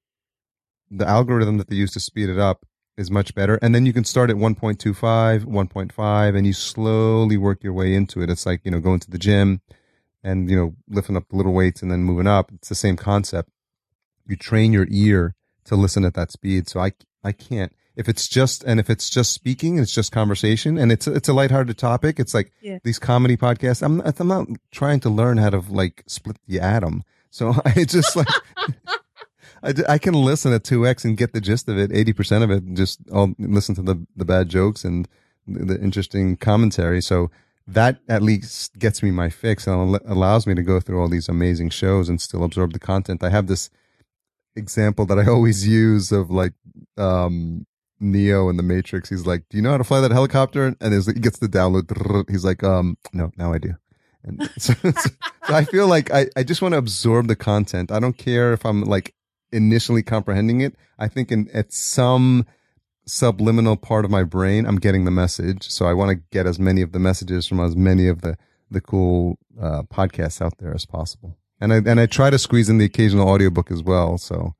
the algorithm that they use to speed it up is much better. And then you can start at one point two five, one point five, and you slowly work your way into it. It's like, you know, going to the gym and, you know, lifting up the little weights and then moving up. It's the same concept. You train your ear to listen at that speed. So I, I can't. If it's just, and if it's just speaking, and it's just conversation, and it's, it's a lighthearted topic. It's like yeah. these comedy podcasts. I'm, I'm not trying to learn how to like split the atom. So I just like, I, I can listen at two X and get the gist of it, eighty percent of it, and just I'll listen to the, the bad jokes and the, the interesting commentary. So that at least gets me my fix and allows me to go through all these amazing shows and still absorb the content. I have this example that I always use of like, um, Neo in the Matrix. He's like, do you know how to fly that helicopter? And he gets the download. He's like, um, no, now I do. And so, so, so I feel like I, I just want to absorb the content. I don't care if I'm like initially comprehending it. I think in at some subliminal part of my brain, I'm getting the message. So I want to get as many of the messages from as many of the, the cool uh, podcasts out there as possible. And I, and I try to squeeze in the occasional audiobook as well. So,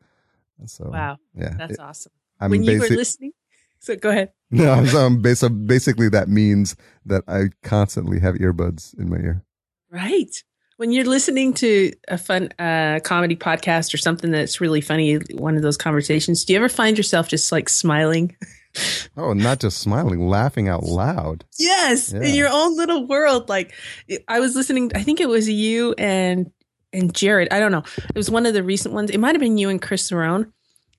so wow. Yeah. That's it, awesome. I'm when basic- you were listening, so go ahead. No, I'm sorry, I'm bas- basically that means that I constantly have earbuds in my ear. Right. When you're listening to a fun uh, comedy podcast or something that's really funny, one of those conversations, do you ever find yourself just like smiling? Oh, not just smiling, laughing out loud. Yes. Yeah. In your own little world. Like I was listening, I think it was you and and Jared. I don't know. It was one of the recent ones. It might have been you and Chris Cerrone.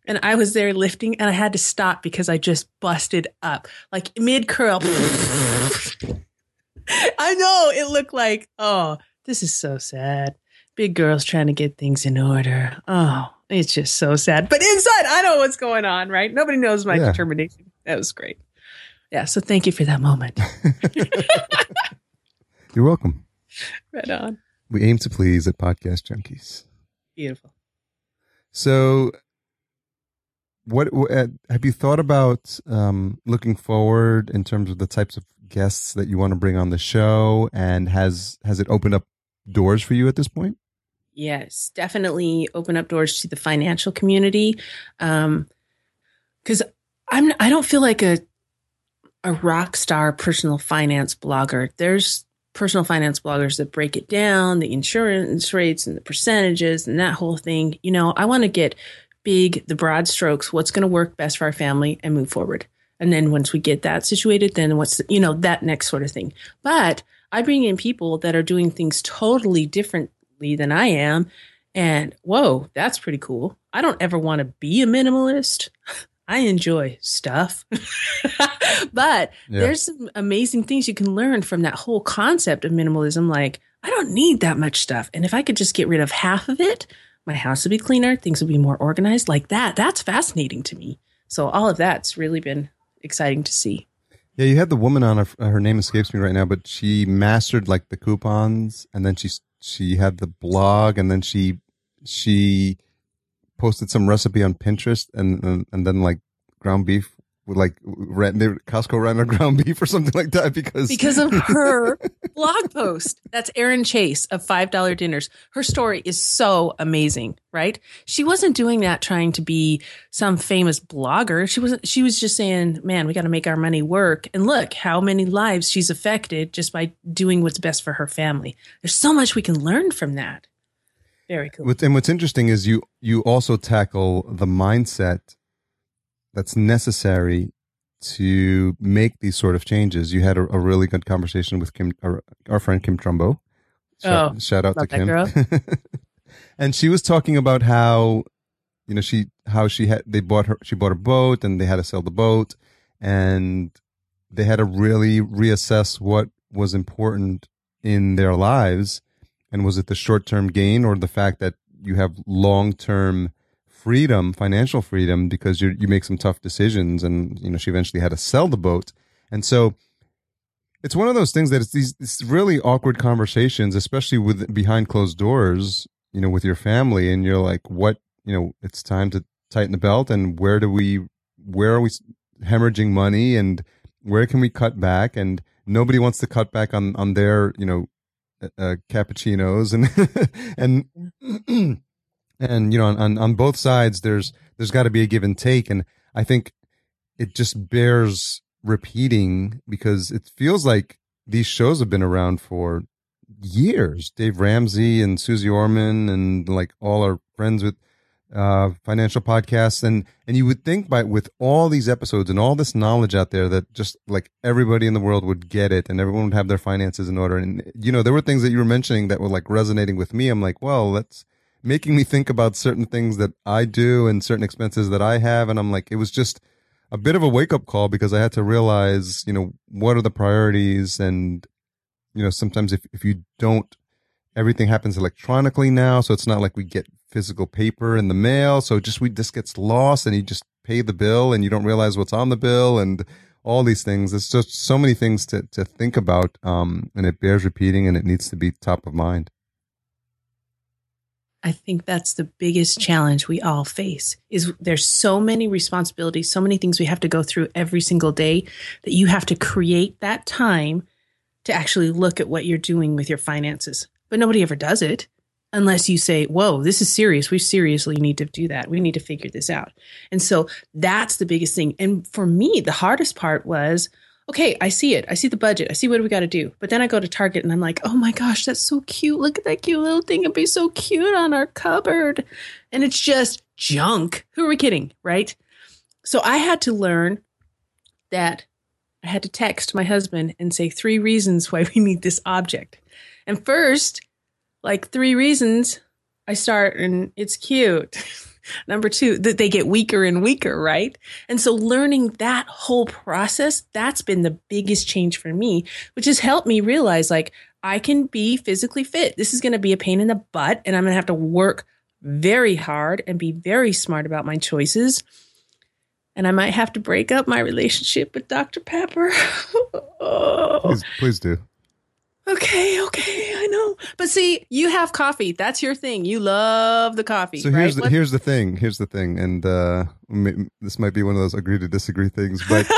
And I was there lifting and I had to stop because I just busted up like mid curl. I know it looked like, oh. This is so sad. Big girls trying to get things in order. Oh, it's just so sad. But inside, I know what's going on, right? Nobody knows my yeah. determination. That was great. Yeah, so thank you for that moment. You're welcome. Right on. We aim to please at Podcast Junkies. Beautiful. So what uh, have you thought about um, looking forward in terms of the types of guests that you want to bring on the show? And has has it opened up doors for you at this point? Yes, definitely open up doors to the financial community. Um, because I'm I don't feel like a a rock star personal finance blogger. There's personal finance bloggers that break it down, the insurance rates and the percentages and that whole thing. You know, I want to get big, the broad strokes, what's going to work best for our family and move forward. And then once we get that situated, then what's, the, you know, that next sort of thing. But I bring in people that are doing things totally differently than I am. And whoa, that's pretty cool. I don't ever want to be a minimalist. I enjoy stuff. But yeah. There's some amazing things you can learn from that whole concept of minimalism. Like, I don't need that much stuff. And if I could just get rid of half of it, my house would be cleaner. Things would be more organized like that. That's fascinating to me. So all of that's really been exciting to see. Yeah, you had the woman on, her, her name escapes me right now, but she mastered like the coupons, and then she she had the blog, and then she she posted some recipe on Pinterest, and and, and then like ground beef would like ran, they, Costco ran out of ground beef or something like that because because of her blog post. That's Erin Chase of five dollar Dinners. Her story is so amazing, right? She wasn't doing that trying to be some famous blogger. She wasn't. She was just saying, man, we got to make our money work. And look how many lives she's affected just by doing what's best for her family. There's so much we can learn from that. Very cool. And what's interesting is you you also tackle the mindset that's necessary to make these sort of changes. You had a, a really good conversation with Kim, our, our friend Kim Trumbo. Shout, oh, shout out to Kim. And she was talking about how, you know, she how she had they bought her she bought a boat and they had to sell the boat, and they had to really reassess what was important in their lives, and was it the short-term gain or the fact that you have long-term freedom, financial freedom, because you you make some tough decisions. And, you know, she eventually had to sell the boat. And so it's one of those things that it's these it's really awkward conversations, especially with behind closed doors, you know, with your family. And you're like, what, you know, it's time to tighten the belt. And where do we, where are we hemorrhaging money, and where can we cut back? And nobody wants to cut back on, on their, you know, uh, cappuccinos and, and, And, you know, on, on both sides, there's there's got to be a give and take. And I think it just bears repeating because it feels like these shows have been around for years. Dave Ramsey and Susie Orman and like all our friends with uh, financial podcasts. And, and you would think by with all these episodes and all this knowledge out there that just like everybody in the world would get it and everyone would have their finances in order. And, you know, there were things that you were mentioning that were like resonating with me. I'm like, well, let's. Making me think about certain things that I do and certain expenses that I have. And I'm like, it was just a bit of a wake up call because I had to realize, you know, what are the priorities? And, you know, sometimes if, if you don't, everything happens electronically now. So it's not like we get physical paper in the mail. So just, we just gets lost and you just pay the bill and you don't realize what's on the bill and all these things. There's just so many things to, to think about. Um, and it bears repeating and it needs to be top of mind. I think that's the biggest challenge we all face is there's so many responsibilities, so many things we have to go through every single day that you have to create that time to actually look at what you're doing with your finances. But nobody ever does it unless you say, whoa, this is serious. We seriously need to do that. We need to figure this out. And so that's the biggest thing. And for me, the hardest part was, okay, I see it. I see the budget. I see what we got to do. But then I go to Target and I'm like, oh my gosh, that's so cute. Look at that cute little thing. It'd be so cute on our cupboard. And it's just junk. Who are we kidding? Right? So I had to learn that I had to text my husband and say three reasons why we need this object. And first, like three reasons, I start and it's cute. Number two, that they get weaker and weaker, right? And so learning that whole process, that's been the biggest change for me, which has helped me realize like I can be physically fit. This is going to be a pain in the butt and I'm going to have to work very hard and be very smart about my choices. And I might have to break up my relationship with Doctor Pepper. Oh. Please, please do. Okay, okay, I know. But see, you have coffee. That's your thing. You love the coffee. So here's, right? the, here's the thing. Here's the thing. And uh, this might be one of those agree to disagree things, but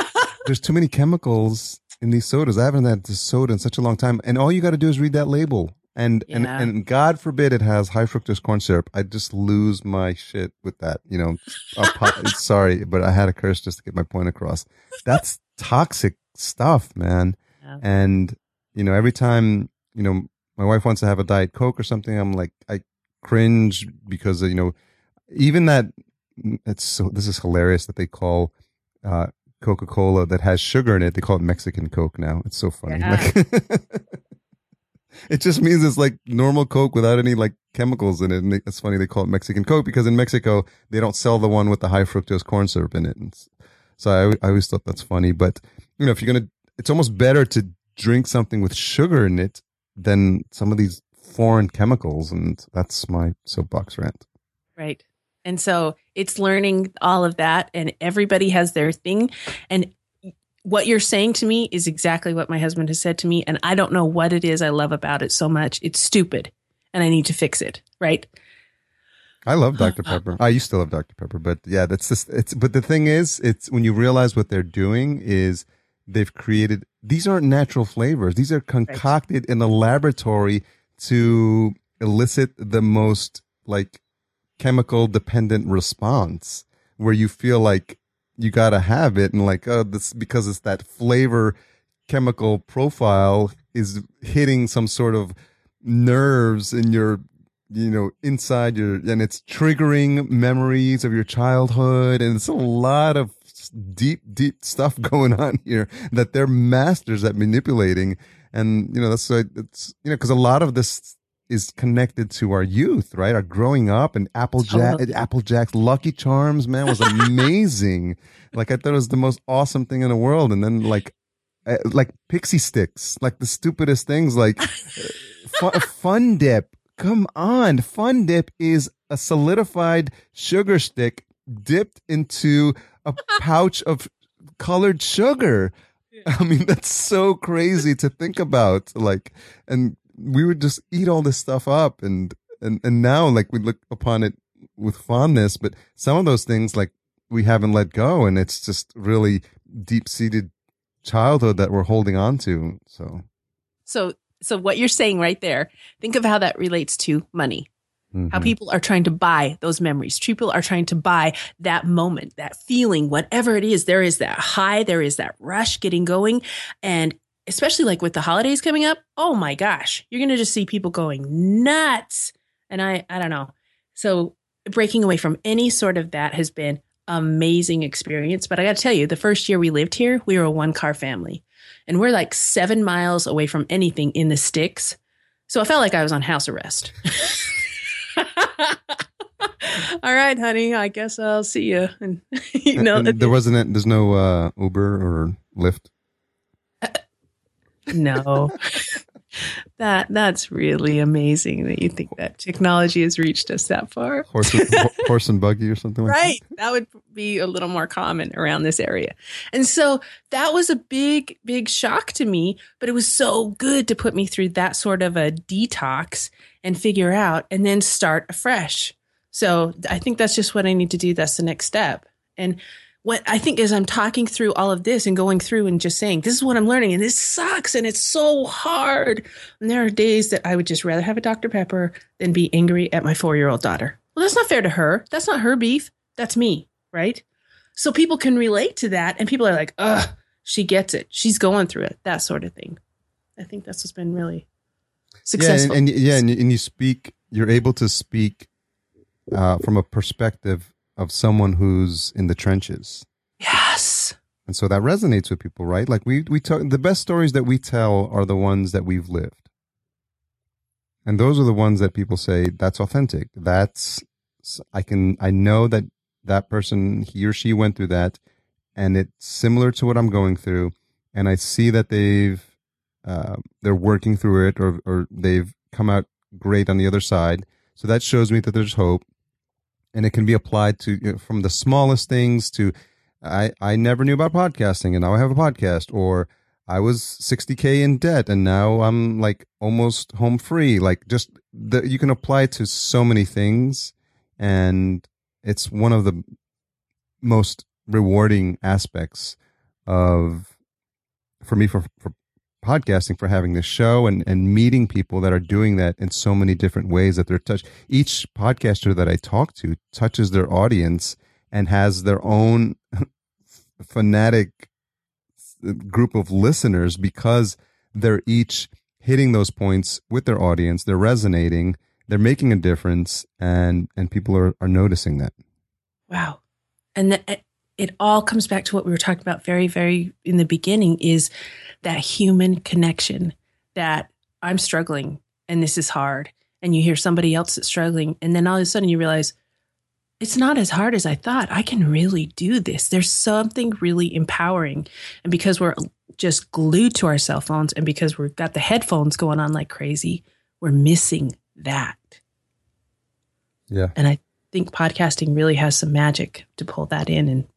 there's too many chemicals in these sodas. I haven't had this soda in such a long time. And all you got to do is read that label. And, yeah. and and God forbid it has high fructose corn syrup. I just lose my shit with that. You know, pop, sorry, but I had a curse just to get my point across. That's toxic stuff, man. Yeah. And... You know, every time, you know, my wife wants to have a Diet Coke or something, I'm like, I cringe because, you know, even that, it's so, this is hilarious that they call uh, Coca-Cola that has sugar in it, they call it Mexican Coke now. It's so funny. Yeah. Like, it just means it's like normal Coke without any like chemicals in it. And they, it's funny they call it Mexican Coke because in Mexico, they don't sell the one with the high fructose corn syrup in it. And so I, I always thought that's funny. But, you know, if you're going to, it's almost better to drink something with sugar in it than some of these foreign chemicals. And that's my soapbox rant. Right. And so it's learning all of that and everybody has their thing. And what you're saying to me is exactly what my husband has said to me. And I don't know what it is I love about it so much. It's stupid and I need to fix it. Right. I love Doctor Pepper. I used to love Doctor Pepper, but yeah, that's just, it's, but the thing is, it's when you realize what they're doing is they've created, these aren't natural flavors. These are concocted in a laboratory to elicit the most like chemical dependent response where you feel like you got to have it. And like, oh, this because it's that flavor chemical profile is hitting some sort of nerves in your, you know, inside your, and it's triggering memories of your childhood. And it's a lot of deep, deep stuff going on here that they're masters at manipulating. And, you know, that's why it's, you know, because a lot of this is connected to our youth, right? Our growing up and Applejack, oh. Applejack's Lucky Charms, man, was amazing. Like, I thought it was the most awesome thing in the world. And then, like, uh, like pixie sticks, like the stupidest things, like fun, fun dip. Come on. Fun dip is a solidified sugar stick dipped into a pouch of colored sugar. Yeah. I mean, that's so crazy to think about. Like, and we would just eat all this stuff up, and and and now like we look upon it with fondness. But some of those things like we haven't let go, and it's just really deep seated childhood that we're holding on to. So, so so what you're saying right there. Think of how that relates to money. Mm-hmm. How people are trying to buy those memories. People are trying to buy that moment, that feeling, whatever it is. There is that high. There is that rush getting going. And especially like with the holidays coming up, oh my gosh, you're going to just see people going nuts. And I, I don't know. So breaking away from any sort of that has been amazing experience. But I got to tell you, the first year we lived here, we were a one car family and we're like seven miles away from anything in the sticks. So I felt like I was on house arrest. All right, honey, I guess I'll see you. And, you know, and, and there wasn't, there's no uh, Uber or Lyft. Uh, no, that that's really amazing that you think that technology has reached us that far. Horse, horse and buggy or something like right. that. Right. That would be a little more common around this area. And so that was a big, big shock to me, but it was so good to put me through that sort of a detox and figure out and then start afresh. So I think that's just what I need to do. That's the next step. And what I think is I'm talking through all of this and going through and just saying, this is what I'm learning and this sucks and it's so hard. And there are days that I would just rather have a Doctor Pepper than be angry at my four-year-old daughter. Well, that's not fair to her. That's not her beef. That's me, right? So people can relate to that. And people are like, ugh, she gets it. She's going through it, that sort of thing. I think that's what's been really successful. Yeah, and, and yeah, and, and you speak, you're able to speak uh, from a perspective of someone who's in the trenches. Yes. And so that resonates with people, right? Like we we talk, the best stories that we tell are the ones that we've lived. And those are the ones that people say, that's authentic. That's, I can, I know that that person, he or she went through that, and it's similar to what I'm going through. And I see that they've, uh, they're working through it, or, or they've come out great on the other side. So that shows me that there's hope, and it can be applied to, you know, from the smallest things to, I, I never knew about podcasting and now I have a podcast, or I was sixty K in debt and now I'm like almost home free. Like just the, you can apply to so many things, and it's one of the most rewarding aspects of, for me, for, for podcasting, for having this show and, and meeting people that are doing that in so many different ways that they're touched. Each podcaster that I talk to touches their audience and has their own fanatic group of listeners, because they're each hitting those points with their audience. They're resonating, they're making a difference, and, and people are, are noticing that. Wow. And the, it, it all comes back to what we were talking about very, very in the beginning, is that human connection, that I'm struggling and this is hard. And you hear somebody else that's struggling, and then all of a sudden you realize it's not as hard as I thought. I can really do this. There's something really empowering. And because we're just glued to our cell phones, and because we've got the headphones going on like crazy, we're missing that. Yeah. And I think podcasting really has some magic to pull that in and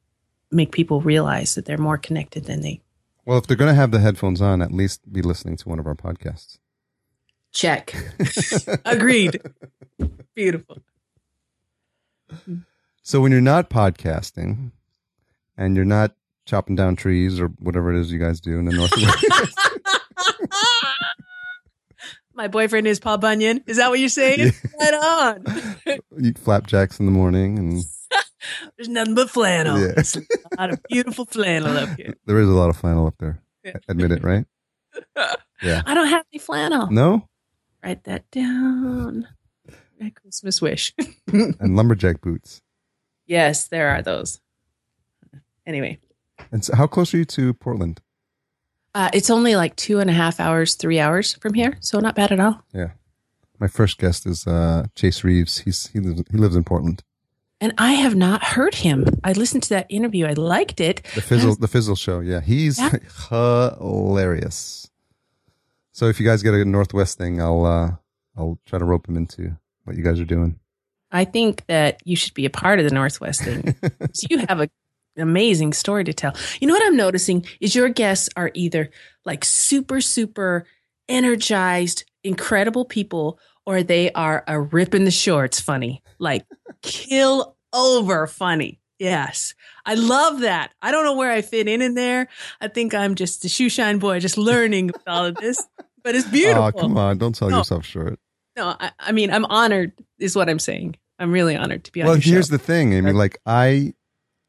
make people realize that they're more connected than they. Well, if they're going to have the headphones on, at least be listening to one of our podcasts. Check. Agreed. Beautiful. So when you're not podcasting and you're not chopping down trees or whatever it is you guys do in the Northwest. My boyfriend is Paul Bunyan. Is that what you're saying? Yeah. Right on. You flapjacks in the morning. And there's nothing but flannel. Yeah. There's a lot of beautiful flannel up here. There is a lot of flannel up there. Yeah. Admit it, right? Yeah. I don't have any flannel. No? Write that down. My Christmas wish. And lumberjack boots. Yes, there are those. Anyway. And so how close are you to Portland? Uh, it's only like two and a half hours, three hours from here. So not bad at all. Yeah. My first guest is uh, Chase Reeves. He's he lives, he lives in Portland. And I have not heard him. I listened to that interview. I liked it. The Fizzle, was, the Fizzle show. Yeah. He's that, hilarious. So if you guys get a Northwest thing, I'll uh, I'll try to rope him into what you guys are doing. I think that you should be a part of the Northwest thing. So you have a amazing story to tell. You know what I'm noticing is your guests are either like super, super energized, incredible people, or they are a rip in the shorts funny, like kill over funny. Yes. I love that. I don't know where I fit in in there. I think I'm just a shoeshine boy, just learning all of this, but it's beautiful. Oh, come on. Don't sell no. yourself short. No, I, I mean, I'm honored is what I'm saying. I'm really honored to be on well, your show. Well, here's the thing, Amy. Like I...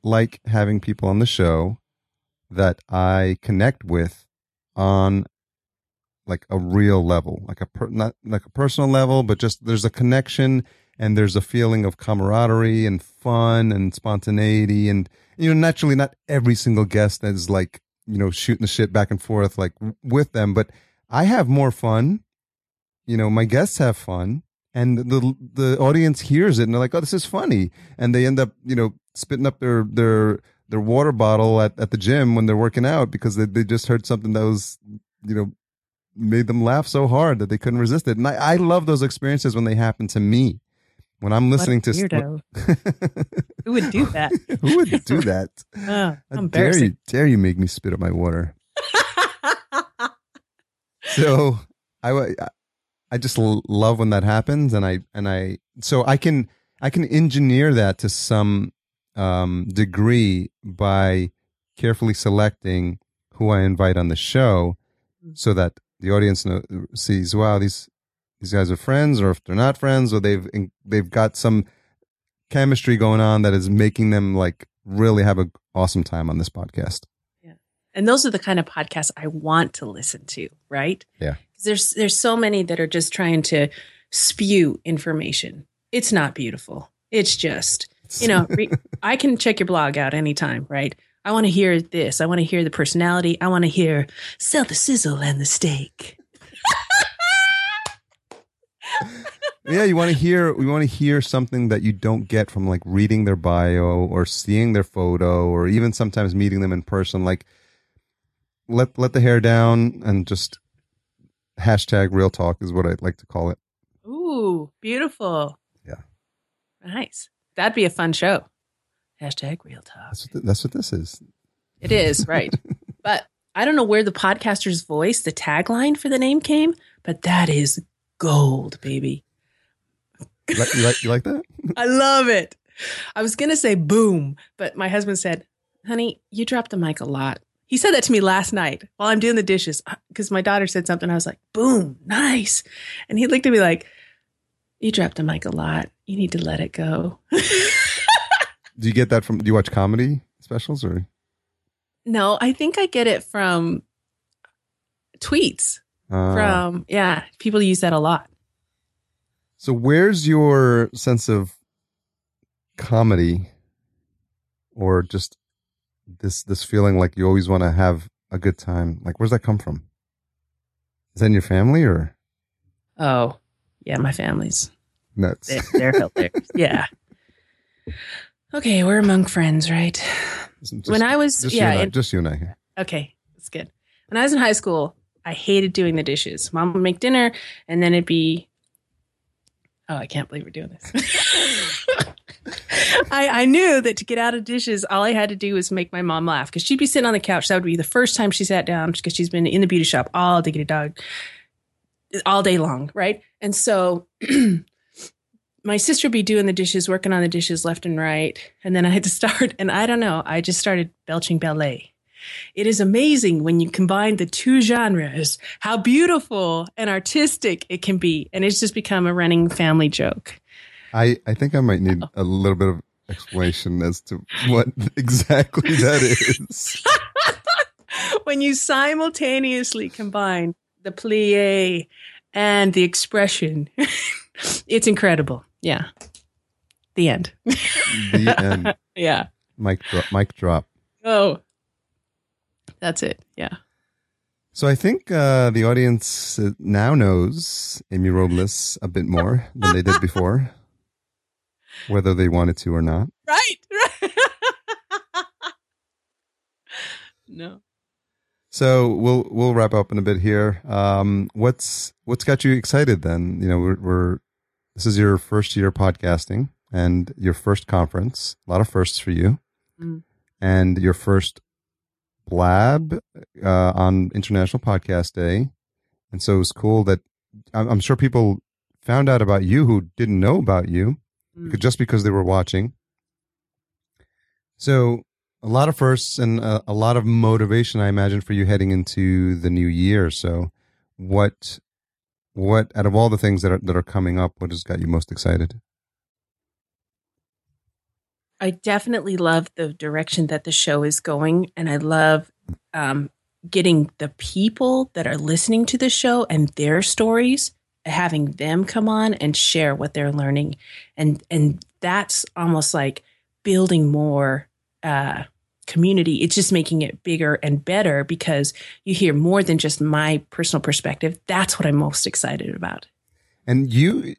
like having people on the show that I connect with on like a real level, like a per, not like a personal level, but just there's a connection and there's a feeling of camaraderie and fun and spontaneity. And, you know, naturally not every single guest that is like, you know, shooting the shit back and forth, like with them, but I have more fun, you know, my guests have fun. And the the audience hears it and they're like, oh, this is funny. And they end up, you know, spitting up their their their water bottle at, at the gym when they're working out because they, they just heard something that was, you know, made them laugh so hard that they couldn't resist it. And I, I love those experiences when they happen to me. When I'm listening what a weirdo. to... Who would do that? Who would do that? Oh, embarrassing. Dare you, dare you make me spit up my water. So I... I I just l- love when that happens, and I and I so I can I can engineer that to some um, degree by carefully selecting who I invite on the show, so that the audience know, sees wow these these guys are friends, or if they're not friends, or they've they've got some chemistry going on that is making them like really have an awesome time on this podcast. And those are the kind of podcasts I want to listen to, right? Yeah. There's there's so many that are just trying to spew information. It's not beautiful. It's just, you know, re- I can check your blog out anytime, right? I want to hear this. I want to hear the personality. I want to hear sell the sizzle and the steak. Yeah, you want to hear. We want to hear something that you don't get from like reading their bio or seeing their photo or even sometimes meeting them in person. Like, let let the hair down and just hashtag real talk is what I like to call it. Ooh, beautiful. Yeah, nice. That'd be a fun show. Hashtag real talk. That's what, th- that's what this is. It is, right? But I don't know where the podcaster's voice, the tagline for the name came, but that is gold, baby. You like, you like, you like that? I love it. I was going to say boom, but my husband said, honey, you drop the mic a lot. He said that to me last night while I'm doing the dishes because my daughter said something. I was like, boom, nice. And he looked at me like, you drop the mic a lot. You need to let it go. Do you get that from, do you watch comedy specials or? No, I think I get it from tweets. Uh, from, yeah, people use that a lot. So where's your sense of comedy or just this this feeling like you always want to have a good time? Like, where's that come from? Is that in your family or? Oh, yeah, my family's nuts. They're, they're hilarious. Yeah. Okay, we're among friends, right? Just, when I was, just yeah. You I, and, just you and I here. Okay, that's good. When I was in high school, I hated doing the dishes. Mom would make dinner and then it'd be, oh, I can't believe we're doing this. I, I knew that to get out of dishes, all I had to do was make my mom laugh because she'd be sitting on the couch. That would be the first time she sat down because she's been in the beauty shop all day, get a dog all day long, right? And so my sister would be doing the dishes, working on the dishes left and right. And then I had to start, and I don't know, I just started belching ballet. It is amazing when you combine the two genres, how beautiful and artistic it can be. And it's just become a running family joke. I, I think I might need oh. a little bit of explanation as to what exactly that is. When you simultaneously combine the plie and the expression, it's incredible. Yeah. The end. The end. Yeah. Mic drop. Mic drop. Oh. That's it. Yeah. So I think uh, the audience now knows Amy Robles a bit more than they did before, whether they wanted to or not. Right. Right. No. So we'll we'll wrap up in a bit here. Um, what's what's got you excited then? You know, we're, we're this is your first year podcasting and your first conference. A lot of firsts for you, mm. and your first blab uh, on International Podcast Day. And so it was cool that I'm, I'm sure people found out about you who didn't know about you mm. because, just because they were watching. So a lot of firsts and a, a lot of motivation, I imagine, for you heading into the new year. So what, what out of all the things that are, that are coming up, what has got you most excited? I definitely love the direction that the show is going, and I love um, getting the people that are listening to the show and their stories, having them come on and share what they're learning. And and that's almost like building more uh, community. It's just making it bigger and better because you hear more than just my personal perspective. That's what I'm most excited about. And you,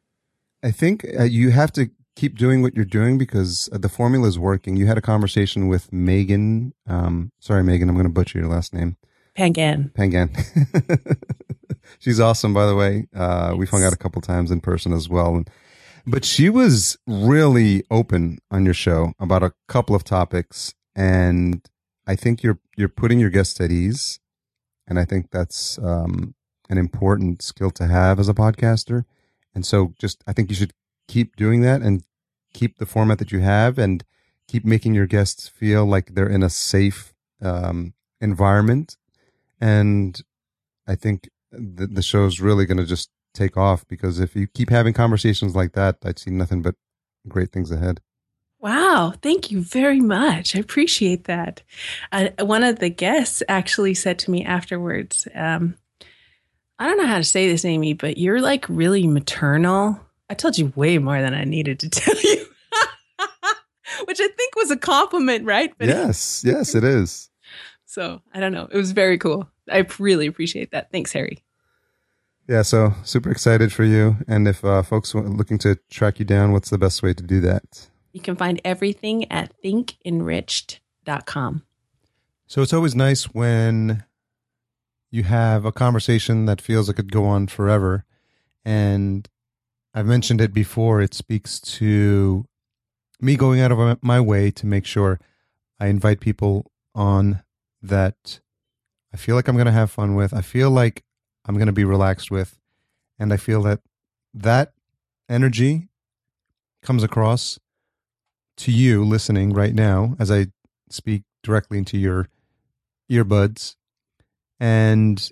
I think uh, you have to keep doing what you're doing because the formula is working. You had a conversation with Megan. Um, sorry, Megan, I'm going to butcher your last name. Pangan. Pangan. She's awesome, by the way. Uh, yes. We've hung out a couple times in person as well. But she was really open on your show about a couple of topics. And I think you're, you're putting your guests at ease. And I think that's um, an important skill to have as a podcaster. And so just, I think you should keep doing that and keep the format that you have and keep making your guests feel like they're in a safe um, environment. And I think the, the show's really going to just take off because if you keep having conversations like that, I'd see nothing but great things ahead. Wow. Thank you very much. I appreciate that. Uh, one of the guests actually said to me afterwards, um, I don't know how to say this, Amy, but you're like really maternal. I told you way more than I needed to tell you, which I think was a compliment, right? But yes. Yes, it is. So I don't know. It was very cool. I really appreciate that. Thanks, Harry. Yeah. So super excited for you. And if uh, folks are looking to track you down, what's the best way to do that? You can find everything at think enriched dot com. So it's always nice when you have a conversation that feels like it could go on forever. And I've mentioned it before. It speaks to me going out of my way to make sure I invite people on that I feel like I'm going to have fun with. I feel like I'm going to be relaxed with. And I feel that that energy comes across to you listening right now as I speak directly into your earbuds. And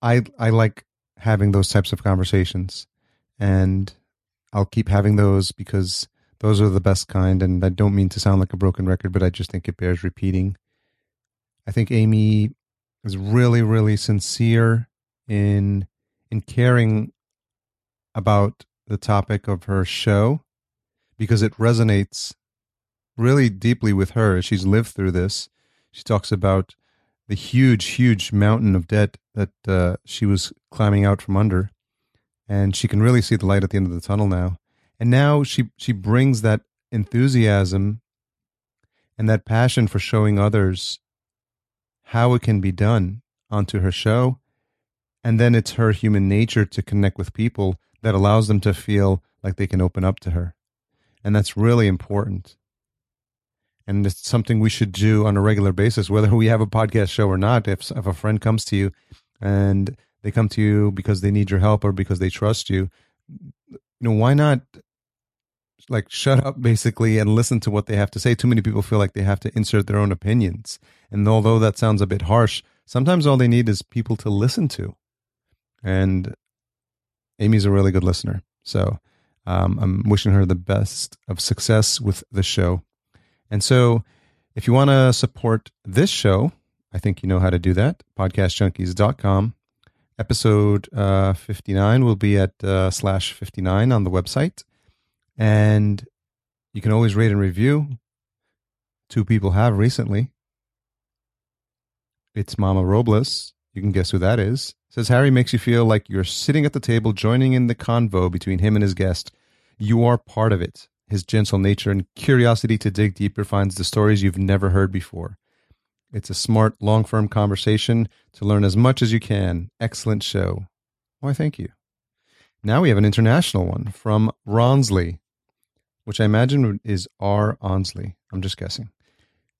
I I like having those types of conversations, and I'll keep having those because those are the best kind. And I don't mean to sound like a broken record, but I just think it bears repeating. I think Amy is really, really sincere in in caring about the topic of her show because it resonates really deeply with her. She's lived through this. She talks about the huge, huge mountain of debt that uh, she was climbing out from under. And she can really see the light at the end of the tunnel now. And now she, she brings that enthusiasm and that passion for showing others how it can be done onto her show. And then it's her human nature to connect with people that allows them to feel like they can open up to her. And that's really important. And it's something we should do on a regular basis, whether we have a podcast show or not. If, if a friend comes to you and they come to you because they need your help or because they trust you, you know, why not like shut up basically and listen to what they have to say? Too many people feel like they have to insert their own opinions. And although that sounds a bit harsh, sometimes all they need is people to listen to. And Amy's a really good listener. So um, I'm wishing her the best of success with the show. And so if you want to support this show, I think you know how to do that. podcast junkies dot com. Episode uh, fifty-nine will be at uh, slash fifty-nine on the website. And you can always rate and review. Two people have recently. It's Mama Robles. You can guess who that is. It says, Harry makes you feel like you're sitting at the table, joining in the convo between him and his guest. You are part of it. His gentle nature and curiosity to dig deeper finds the stories you've never heard before. It's a smart, long-form conversation to learn as much as you can. Excellent show. Why, thank you. Now we have an international one from Ronsley, which I imagine is R. Onsley. I'm just guessing.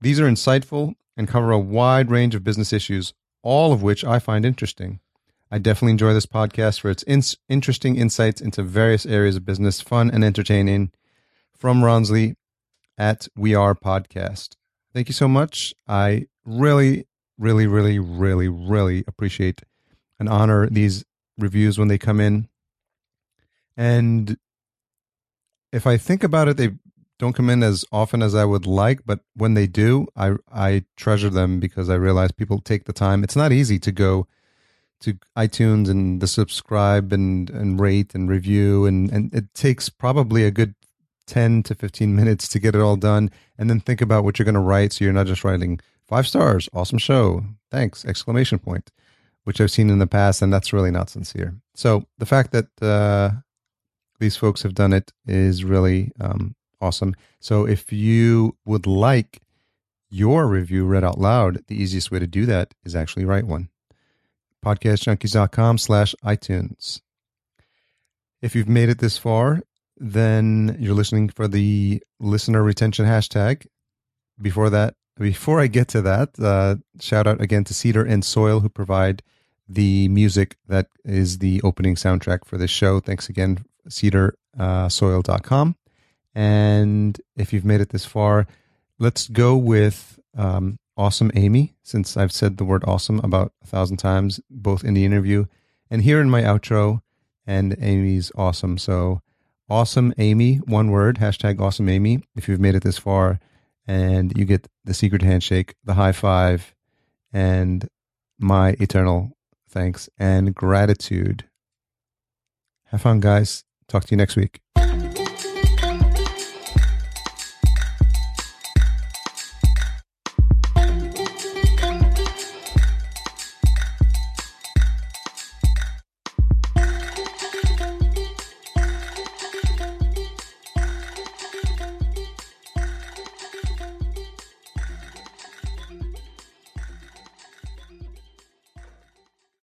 These are insightful and cover a wide range of business issues, all of which I find interesting. I definitely enjoy this podcast for its in- interesting insights into various areas of business, fun and entertaining. From Ronsley at We Are Podcast. Thank you so much. I really, really, really, really, really appreciate and honor these reviews when they come in. And if I think about it, they don't come in as often as I would like, but when they do, I I treasure them because I realize people take the time. It's not easy to go to iTunes and the subscribe and, and rate and review, and, and it takes probably a good ten to fifteen minutes to get it all done and then think about what you're going to write. So you're not just writing five stars, awesome show, thanks, exclamation point, which I've seen in the past. And that's really not sincere. So the fact that uh, these folks have done it is really um, awesome. So if you would like your review read out loud, the easiest way to do that is actually write one. podcast junkies dot com slash iTunes. If you've made it this far, then you're listening for the listener retention hashtag. Before that, before I get to that, uh, shout out again to Cedar and Soil who provide the music that is the opening soundtrack for this show. Thanks again, cedar soil dot com. And if you've made it this far, let's go with um, Awesome Amy, since I've said the word awesome about a thousand times, both in the interview and here in my outro, and Amy's awesome. So Awesome Amy, one word, hashtag Awesome Amy, if you've made it this far, and you get the secret handshake, the high five, and my eternal thanks and gratitude. Have fun, guys. Talk to you next week.